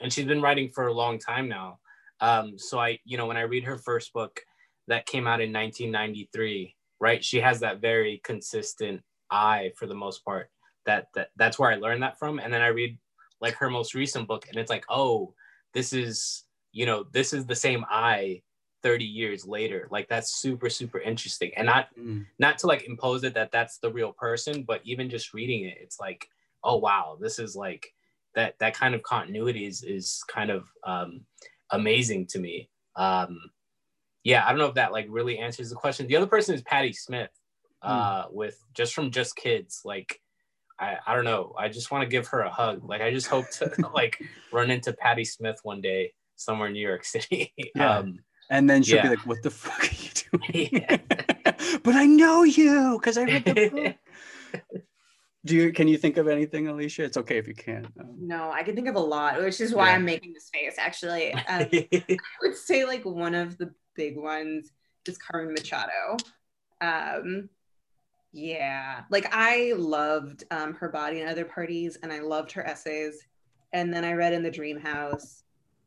and she's been writing for a long time now. Um, so I, you know, when I read her first book that came out in nineteen ninety-three, right? She has that very consistent eye for the most part. That, that that's where I learned that from. And then I read like her most recent book and it's like, oh, this is, you know, this is the same eye thirty years later. Like that's super, super interesting. And not, mm. not to like impose it that that's the real person, but even just reading it, it's like, oh, wow, this is like, that that kind of continuity is, is kind of um, amazing to me. Um, Yeah, I don't know if that like really answers the question. The other person is Patti Smith uh, mm. with just from Just Kids. Like, I, I don't know. I just want to give her a hug. Like, I just hope to like run into Patti Smith one day somewhere in New York City. Yeah. Um, and then she'll yeah. be like, what the fuck are you doing? Yeah. But I know you because I read the book. Do you, can you think of anything, Alysia? It's okay if you can't. Um, no, I can think of a lot, which is why yeah. I'm making this face, actually. Um, I would say like one of the big ones is Carmen Machado. Um, yeah, like I loved um, Her Body and Other Parties, and I loved her essays. And then I read In the Dream House,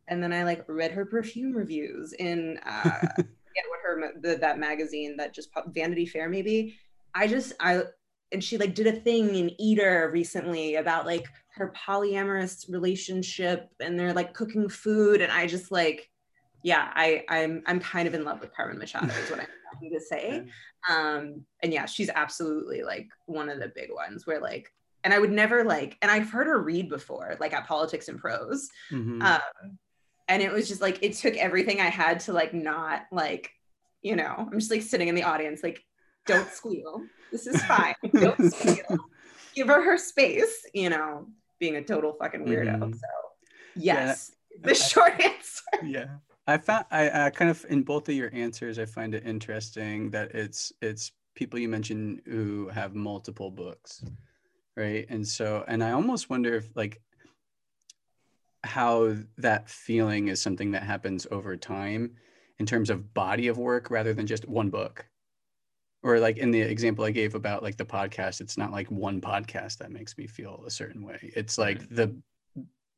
and then I like read her perfume reviews in uh, I forget what her the, that magazine that just popped, Vanity Fair maybe. I just I and she like did a thing in Eater recently about like her polyamorous relationship, and they're like cooking food, and I just like. Yeah, I, I'm I'm kind of in love with Carmen Machado is what I'm trying to say. Um, and yeah, she's absolutely like one of the big ones where like, and I would never like, and I've heard her read before, like at Politics and Prose. Mm-hmm. Um, and it was just like, it took everything I had to like, not like, you know, I'm just like sitting in the audience, like, don't squeal. This is fine. Don't squeal. Give her her space, you know, being a total fucking weirdo. Mm-hmm. So yes. Yeah. the short answer. Yeah. I found I, I kind of in both of your answers, I find it interesting that it's it's people you mentioned who have multiple books, right? And so, and I almost wonder if like how that feeling is something that happens over time in terms of body of work rather than just one book. Or like in the example I gave about like the podcast, it's not like one podcast that makes me feel a certain way. It's like the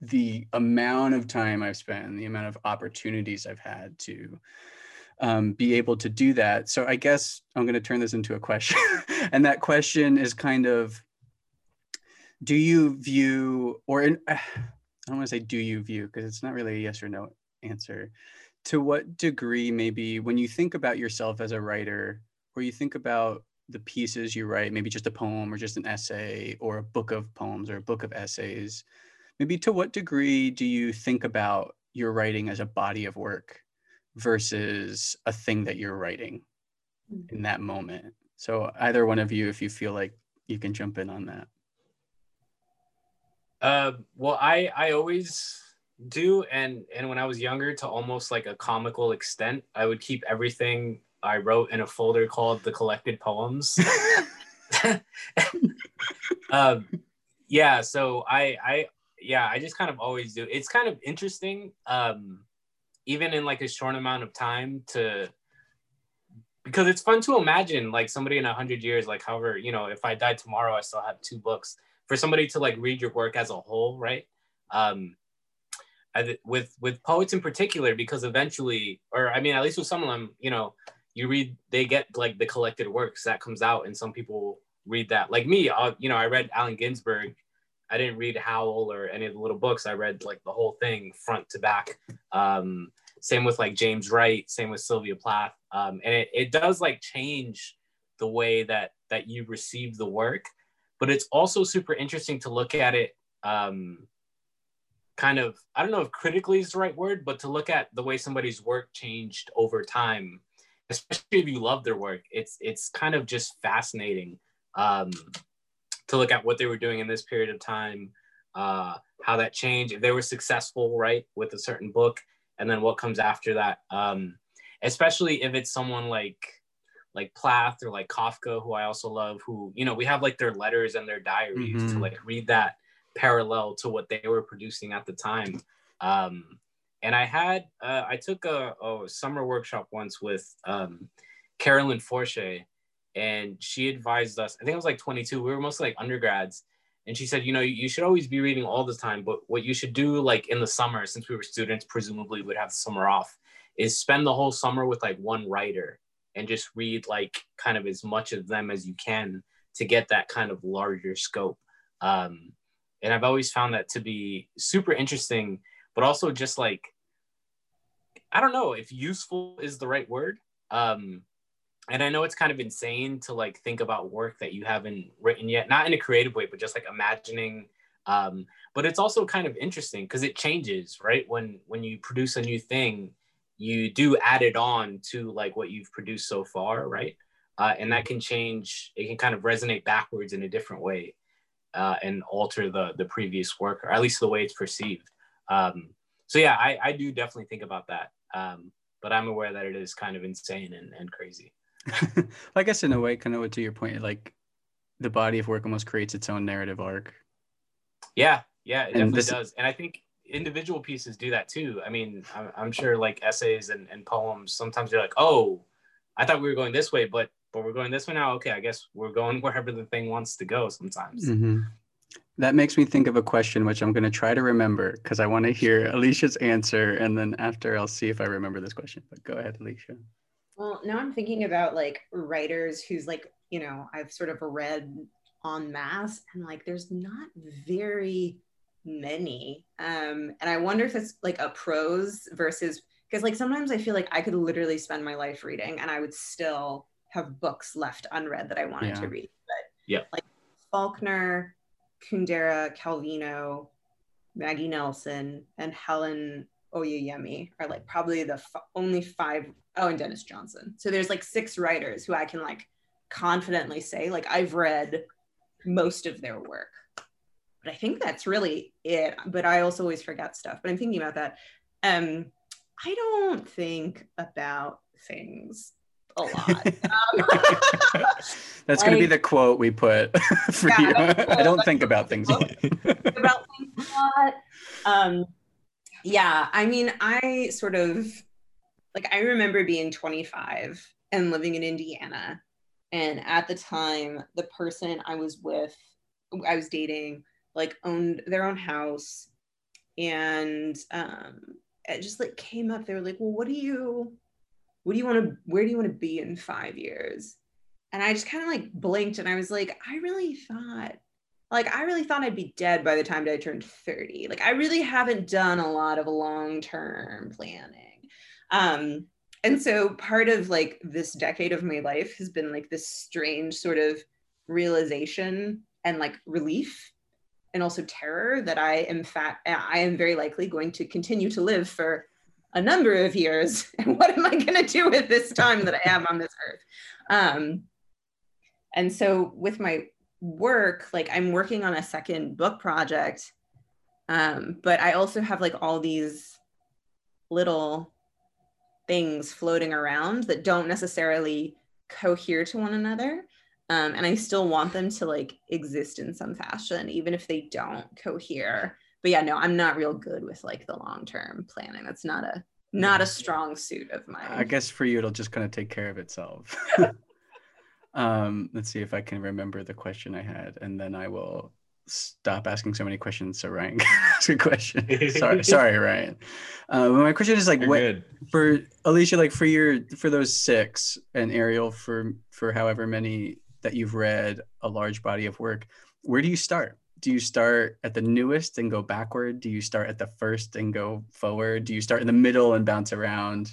the amount of time I've spent and the amount of opportunities I've had to um, be able to do that. So I guess I'm going to turn this into a question. And that question is kind of, do you view, or in, I don't want to say do you view, because it's not really a yes or no answer. To what degree maybe when you think about yourself as a writer, or you think about the pieces you write, maybe just a poem or just an essay or a book of poems or a book of essays, maybe to what degree do you think about your writing as a body of work versus a thing that you're writing in that moment? So either one of you, if you feel like you can jump in on that. Uh, well, I, I always do. And, and when I was younger, to almost like a comical extent, I would keep everything I wrote in a folder called The Collected Poems. um, yeah, so I... I Yeah, I just kind of always do. It's kind of interesting, um, even in like a short amount of time to, because it's fun to imagine like somebody in a hundred years, like however, you know, if I died tomorrow, I still have two books for somebody to like read your work as a whole, right? Um, I, with with poets in particular, because eventually, or I mean, at least with some of them, you know, you read, they get like the collected works that comes out and some people read that. Like me, I'll, you know, I read Allen Ginsberg. I didn't read Howl or any of the little books. I read like the whole thing front to back. Um, same with like James Wright, same with Sylvia Plath. Um, and it, it does like change the way that, that you receive the work, but it's also super interesting to look at it um, kind of, I don't know if critically is the right word, but to look at the way somebody's work changed over time, especially if you love their work, it's, it's kind of just fascinating. Um, to look at what they were doing in this period of time, uh, how that changed, if they were successful, right, with a certain book, and then what comes after that. Um, especially if it's someone like like Plath or like Kafka, who I also love, who, you know, we have like their letters and their diaries mm-hmm. to like read that parallel to what they were producing at the time. Um, and I had, uh, I took a, a summer workshop once with um, Carolyn Forché, and she advised us, I think I was like twenty-two, we were mostly like undergrads. And she said, you know, you should always be reading all the time, but what you should do like in the summer, since we were students, presumably would have the summer off, is spend the whole summer with like one writer and just read like kind of as much of them as you can to get that kind of larger scope. Um, and I've always found that to be super interesting, but also just like, I don't know if useful is the right word. Um, And I know it's kind of insane to like think about work that you haven't written yet, not in a creative way, but just like imagining. Um, but it's also kind of interesting because it changes, right? When when you produce a new thing, you do add it on to like what you've produced so far, right? Uh, and that can change, it can kind of resonate backwards in a different way uh, and alter the, the previous work, or at least the way it's perceived. Um, so yeah, I, I do definitely think about that. Um, but I'm aware that it is kind of insane and, and crazy. I guess in a way, kind of to your point, like the body of work almost creates its own narrative arc. Yeah, yeah, it and definitely this... does. And I think individual pieces do that too. I mean, I'm, I'm sure like essays and, and poems, sometimes you're like, oh, I thought we were going this way, but but we're going this way now. Okay, I guess we're going wherever the thing wants to go sometimes. Mm-hmm. That makes me think of a question, which I'm going to try to remember because I want to hear Alicia's answer. And then after, I'll see if I remember this question. But go ahead, Alicia. Well, now I'm thinking about like writers who's like, you know, I've sort of read en masse and like, there's not very many. Um, and I wonder if it's like a prose versus, because like sometimes I feel like I could literally spend my life reading and I would still have books left unread that I wanted yeah. to read. But yeah, like Faulkner, Kundera, Calvino, Maggie Nelson, and Helen Oyeyemi are like probably the f- only five. Oh, and Dennis Johnson. So there's like six writers who I can like confidently say, like I've read most of their work. but I think that's really it. But I also always forget stuff, but I'm thinking about that. Um, I don't think about things a lot. Um, that's like, going to be the quote we put for yeah, you. I don't think about things a lot. About things a lot. Um, yeah, I mean, I sort of, like, I remember being twenty-five and living in Indiana. And at the time, the person I was with, I was dating, like, owned their own house. And um, it just, like, came up. They were like, well, what do you, what do you want to, where do you want to be in five years? And I just kind of, like, blinked. And I was like, I really thought, like, I really thought I'd be dead by the time that I turned thirty. Like, I really haven't done a lot of long-term planning. Um, and so part of like this decade of my life has been like this strange sort of realization and like relief and also terror that I am fat, I am very likely going to continue to live for a number of years. And what am I going to do with this time that I have on this earth? Um, and so with my work, like I'm working on a second book project. Um, but I also have like all these little things floating around that don't necessarily cohere to one another. Um, and I still want them to like exist in some fashion, even if they don't cohere. But yeah, no, I'm not real good with like the long-term planning. That's not a, not a strong suit of mine. I guess for you, it'll just kind of take care of itself. um, let's see if I can remember the question I had, and then I will stop asking so many questions so Ryan can ask a question. Sorry, sorry, Ryan. Uh, my question is like, You're what good. for Alysia, like for your for those six, and Ariel for for however many that you've read, a large body of work. Where do you start? Do you start at the newest and go backward? Do you start at the first and go forward? Do you start in the middle and bounce around?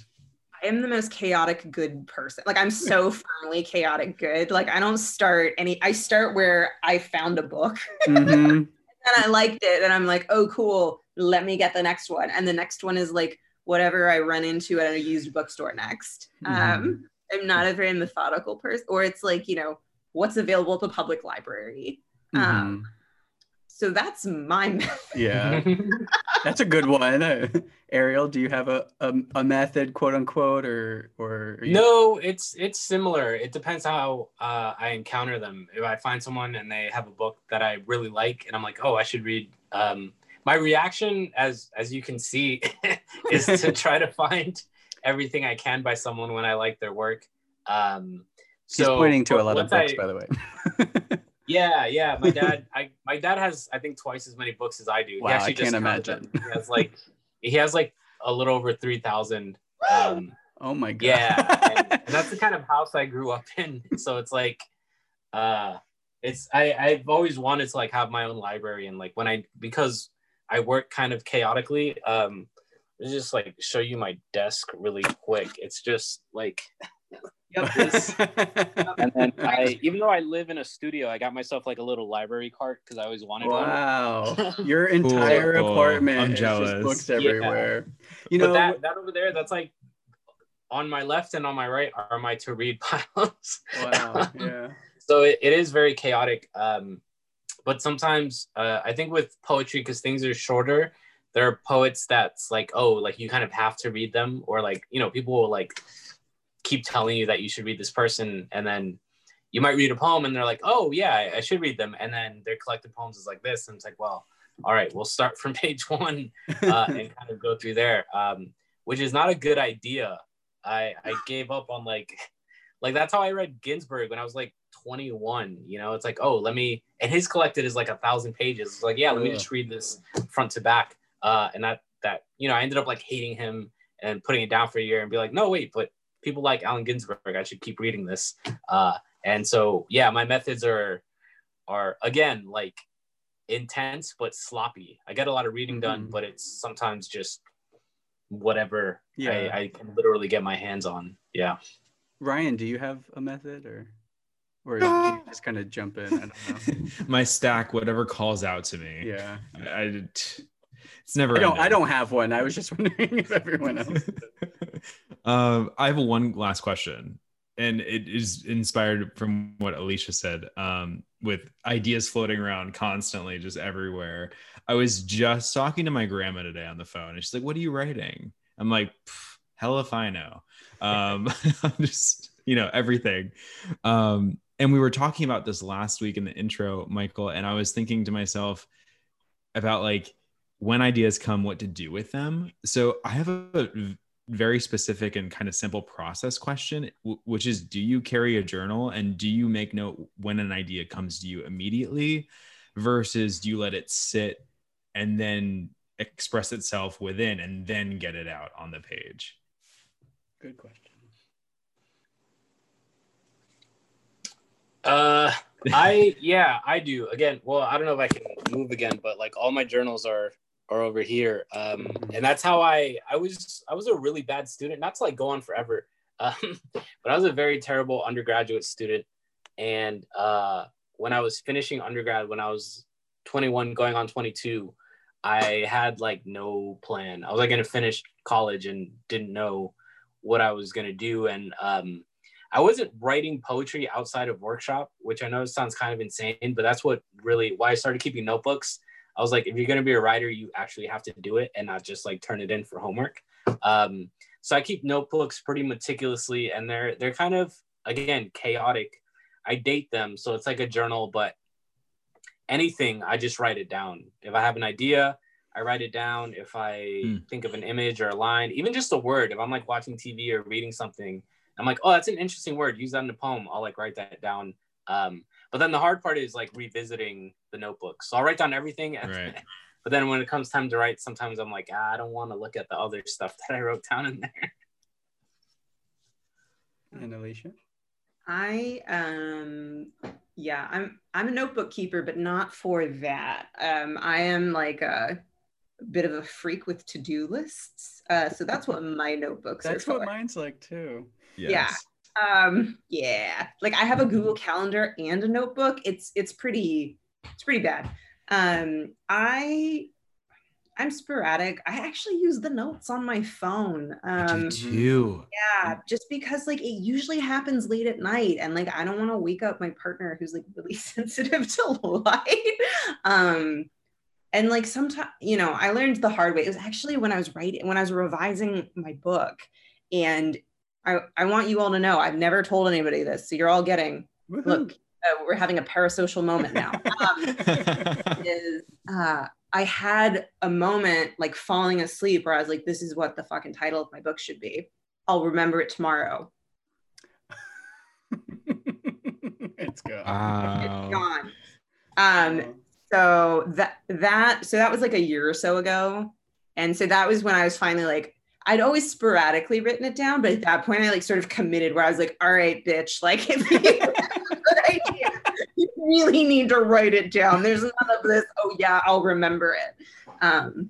I am the most chaotic good person. Like I'm so firmly chaotic good. Like I don't start any, I start where I found a book mm-hmm. and I liked it. And I'm like, oh, cool. Let me get the next one. And the next one is like whatever I run into at a used bookstore next. Mm-hmm. Um, I'm not a very methodical person, or it's like, you know, what's available at the public library. Mm-hmm. Um, so that's my method. Yeah. That's a good one. Uh, Ariel, do you have a, a, a method, quote unquote, or or? You... No, it's it's similar. It depends how uh, I encounter them. If I find someone and they have a book that I really like, and I'm like, oh, I should read. Um, my reaction, as as you can see, is to try to find everything I can by someone when I like their work. Um, so She's pointing to a lot of books, I... by the way. Yeah, yeah. My dad, I my dad has I think twice as many books as I do. Wow, he actually I can't just imagine. He has like he has like a little over three thousand. Um, oh my god! Yeah, and, and that's the kind of house I grew up in. So it's like, uh, it's I I've always wanted to like have my own library, and like when I because I work kind of chaotically. Um, let's just like show you my desk really quick. It's just like. Yep, this. And then I, even though I live in a studio, I got myself like a little library cart because I always wanted wow. one. Wow, your entire cool. apartment I'm jealous. Just books everywhere. Yeah. You know but that, that over there, that's like on my left and on my right are my to read piles. Wow, yeah. So it, it is very chaotic, um, but sometimes uh, I think with poetry because things are shorter, there are poets that's like oh, like you kind of have to read them, or like you know people will like. Keep telling you that you should read this person, and then you might read a poem and they're like oh yeah I should read them, and then their collected poems is like this, and it's like well all right we'll start from page one uh, and kind of go through there, um, which is not a good idea. I, I gave up on like like that's how I read Ginsberg when I was like twenty-one, you know it's like oh let me and his collected is like a thousand pages. It's like yeah let me just read this front to back, uh, and that that you know I ended up like hating him and putting it down for a year and be like no wait but people like Allen Ginsberg, I should keep reading this. Uh, and so, yeah, my methods are, are again, like intense, but sloppy. I get a lot of reading done, mm-hmm. but it's sometimes just whatever yeah. I, I can literally get my hands on. Yeah. Ryan, do you have a method or, or do you just kind of jump in? I don't know. My stack, whatever calls out to me. Yeah. I, I It's never. I don't, I don't have one. I was just wondering if everyone else. um, I have one last question, and it is inspired from what Alysia said. Um, with ideas floating around constantly, just everywhere. I was just talking to my grandma today on the phone, and she's like, "What are you writing?" I'm like, "Hell if I know." Um, I'm just, you know, everything. Um, and we were talking about this last week in the intro, Michael, and I was thinking to myself about like when ideas come, what to do with them. So I have a very specific and kind of simple process question, which is, do you carry a journal and do you make note when an idea comes to you immediately versus do you let it sit and then express itself within and then get it out on the page? Good question. Uh, I, yeah, I do. Again, well, I don't know if I can move again, but like all my journals are Or over here, um, and that's how I I was I was a really bad student. Not to like go on forever, um, but I was a very terrible undergraduate student. And uh, when I was finishing undergrad, when I was twenty-one, going on twenty-two, I had like no plan. I was like gonna finish college and didn't know what I was gonna do. And um, I wasn't writing poetry outside of workshop, which I know sounds kind of insane, but that's what really why I started keeping notebooks. I was like, if you're going to be a writer, you actually have to do it and not just like turn it in for homework. Um, so I keep notebooks pretty meticulously, and they're they're kind of, again, chaotic. I date them. So it's like a journal, but anything, I just write it down. If I have an idea, I write it down. If I mm. think of an image or a line, even just a word, if I'm like watching T V or reading something, I'm like, oh, that's an interesting word. Use that in a poem. I'll like write that down. Um, But then the hard part is like revisiting the notebook. So I'll write down everything. And, right. But then when it comes time to write, sometimes I'm like, ah, I don't want to look at the other stuff that I wrote down in there. And Alysia? I, um, yeah, I'm, I'm a notebook keeper, but not for that. Um, I am like a bit of a freak with to-do lists. Uh, so that's what my notebooks that's are for. That's what mine's like too. Yes. Yeah. Um, yeah, like I have a Google Calendar and a notebook. It's, it's pretty, it's pretty bad. Um, I, I'm sporadic. I actually use the notes on my phone. Um, I do too. Yeah, just because like it usually happens late at night, and like I don't want to wake up my partner who's like really sensitive to light. um, and like sometimes, you know, I learned the hard way. It was actually when I was writing, when I was revising my book, and I, I want you all to know, I've never told anybody this, so you're all getting, woo-hoo. Look, uh, we're having a parasocial moment now. Um, is, uh, I had a moment like falling asleep where I was like, this is what the fucking title of my book should be. I'll remember it tomorrow. It's gone. Wow. It's gone. Um, so that, that, so that was like a year or so ago. And so that was when I was finally like, I'd always sporadically written it down, but at that point I like sort of committed where I was like, all right, bitch, like if you have a good idea, you really need to write it down. There's none of this, oh yeah, I'll remember it. Um,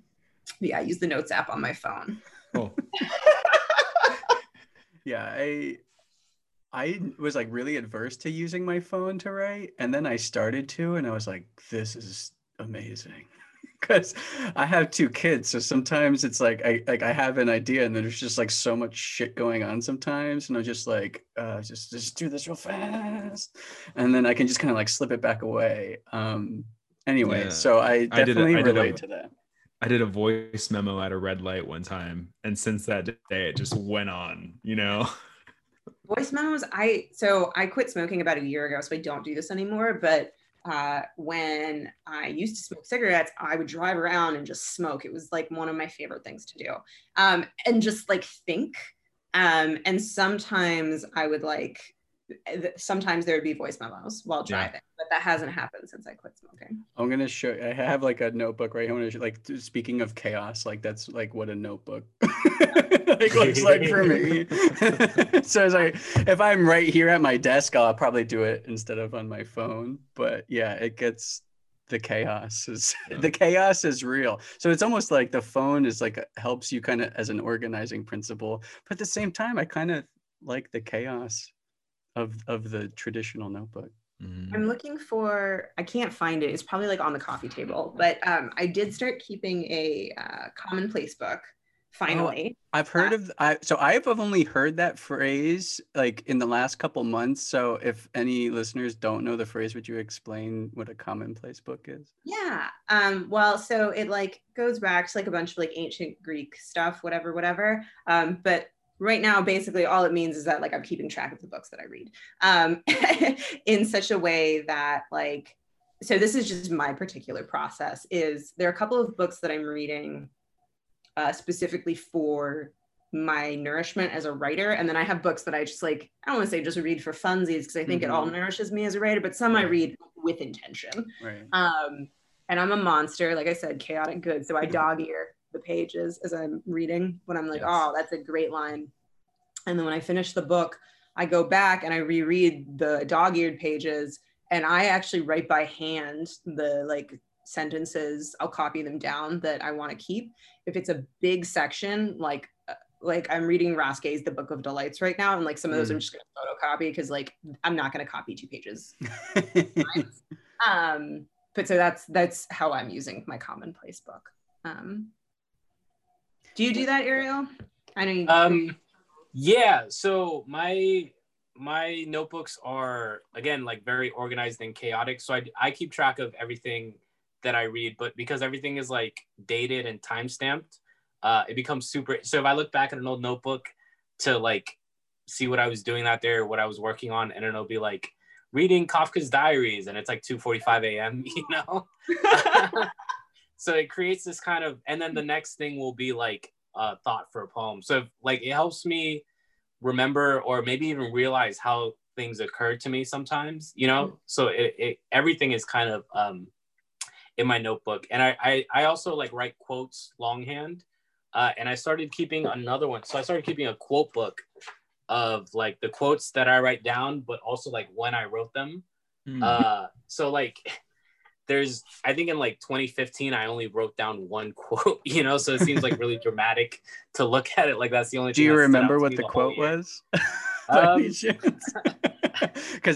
yeah, I use the notes app on my phone. Cool. Yeah, I I was like really adverse to using my phone to write. And then I started to, and I was like, this is amazing. Because I have two kids, so sometimes it's like I like I have an idea, and there's just like so much shit going on sometimes, and I'm just like, uh, just just do this real fast, and then I can just kind of like slip it back away. Um, anyway, yeah. So I definitely I did a, I relate did a, to that. I did a voice memo at a red light one time, and since that day, it just went on. You know, voice memos. I so I quit smoking about a year ago, so I don't do this anymore, but. Uh, when I used to smoke cigarettes, I would drive around and just smoke. It was like one of my favorite things to do. Um, and just like think. Um, and sometimes I would like, th- sometimes there would be voice memos while driving, yeah. But that hasn't happened since I quit smoking. I'm going to show, I have like a notebook right here. Like speaking of chaos, like that's like what a notebook like looks like for me. So it's like, if I'm right here at my desk, I'll probably do it instead of on my phone. But yeah, it gets the chaos is yeah. the chaos is real. So it's almost like the phone is like helps you kind of as an organizing principle. But at the same time, I kind of like the chaos of of the traditional notebook. Mm. I'm looking for, I can't find it. It's probably like on the coffee table, but um, I did start keeping a uh, commonplace book finally. Oh, I've heard uh, of, I, so I've only heard that phrase like in the last couple months. So if any listeners don't know the phrase, would you explain what a commonplace book is? Yeah, um, well, so it like goes back to like a bunch of like ancient Greek stuff, whatever, whatever. Um, but right now, basically all it means is that like I'm keeping track of the books that I read um, in such a way that like, so this is just my particular process is there are a couple of books that I'm reading Uh, specifically for my nourishment as a writer. And then I have books that I just like, I don't want to say just read for funsies because I think mm-hmm. it all nourishes me as a writer, but some right. I read with intention. Right. Um, and I'm a monster, like I said, chaotic good. So I dog ear the pages as I'm reading when I'm like, yes. oh, that's a great line. And then when I finish the book, I go back and I reread the dog-eared pages and I actually write by hand the like sentences. I'll copy them down that I want to keep. If it's a big section, like like I'm reading Raske's The Book of Delights right now, and like some of those mm. I'm just going to photocopy because like I'm not going to copy two pages. um, but so that's that's how I'm using my commonplace book. Um, do you do that, Ariel? I know you. Um, yeah. So my my notebooks are again like very organized and chaotic. So I I keep track of everything that I read, but because everything is like dated and time stamped, uh, it becomes super. So if I look back at an old notebook to like see what I was doing out there, what I was working on, and it'll be like reading Kafka's diaries, and it's like two forty-five a.m. You know, so it creates this kind of. And then the next thing will be like a thought for a poem. So if, like it helps me remember or maybe even realize how things occurred to me sometimes. You know, so it, it everything is kind of. Um, in my notebook. And I, I, I also like write quotes longhand. Uh, and I started keeping another one. So I started keeping a quote book of like the quotes that I write down, but also like when I wrote them. Mm. Uh, so like there's, I think in like twenty fifteen, I only wrote down one quote, you know? So it seems like really dramatic to look at it. Like that's the only Do thing. Do you remember what the, the quote was? Because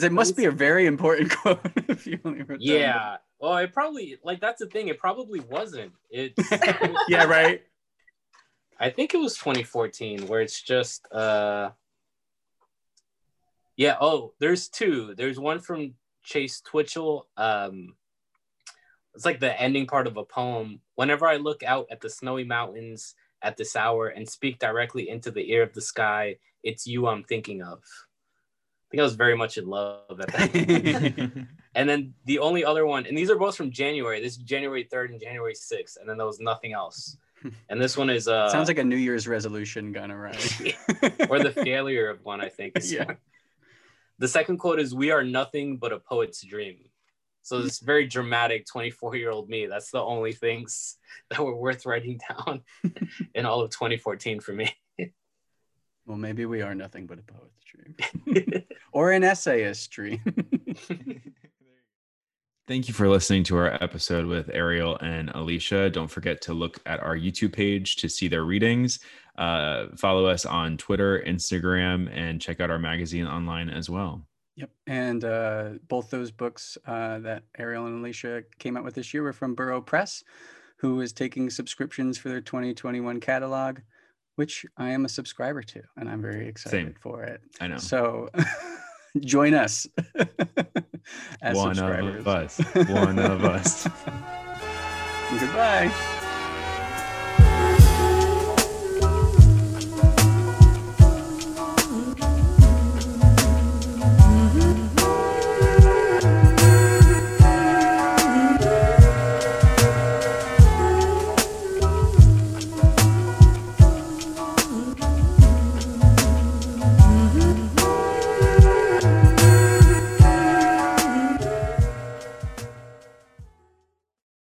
um, it must be a very important quote if you only wrote yeah. down one. Well, it probably, like, that's the thing. It probably wasn't. It's, yeah, right. I think it was twenty fourteen where it's just, uh, yeah, oh, there's two. There's one from Chase Twitchell. Um, it's like the ending part of a poem. Whenever I look out at the snowy mountains at this hour and speak directly into the ear of the sky, it's you I'm thinking of. I think I was very much in love at that point. And then the only other one, and these are both from January. This is January third and January sixth. And then there was nothing else. And this one is... Uh, sounds like a New Year's resolution gone awry. Or the failure of one, I think. Yeah. One. The second quote is, we are nothing but a poet's dream. So this very dramatic twenty-four-year-old me. That's the only things that were worth writing down in all of twenty fourteen for me. Well, maybe we are nothing but a poet's dream. Or an essayist's dream. Thank you for listening to our episode with Ariel and Alysia. Don't forget to look at our YouTube page to see their readings. Uh, follow us on Twitter, Instagram, and check out our magazine online as well. Yep. And uh, both those books uh, that Ariel and Alysia came out with this year were from Burrow Press, who is taking subscriptions for their twenty twenty-one catalog, which I am a subscriber to, and I'm very excited Same. for it. I know. So join us as one subscribers. One of us. One of us. Goodbye.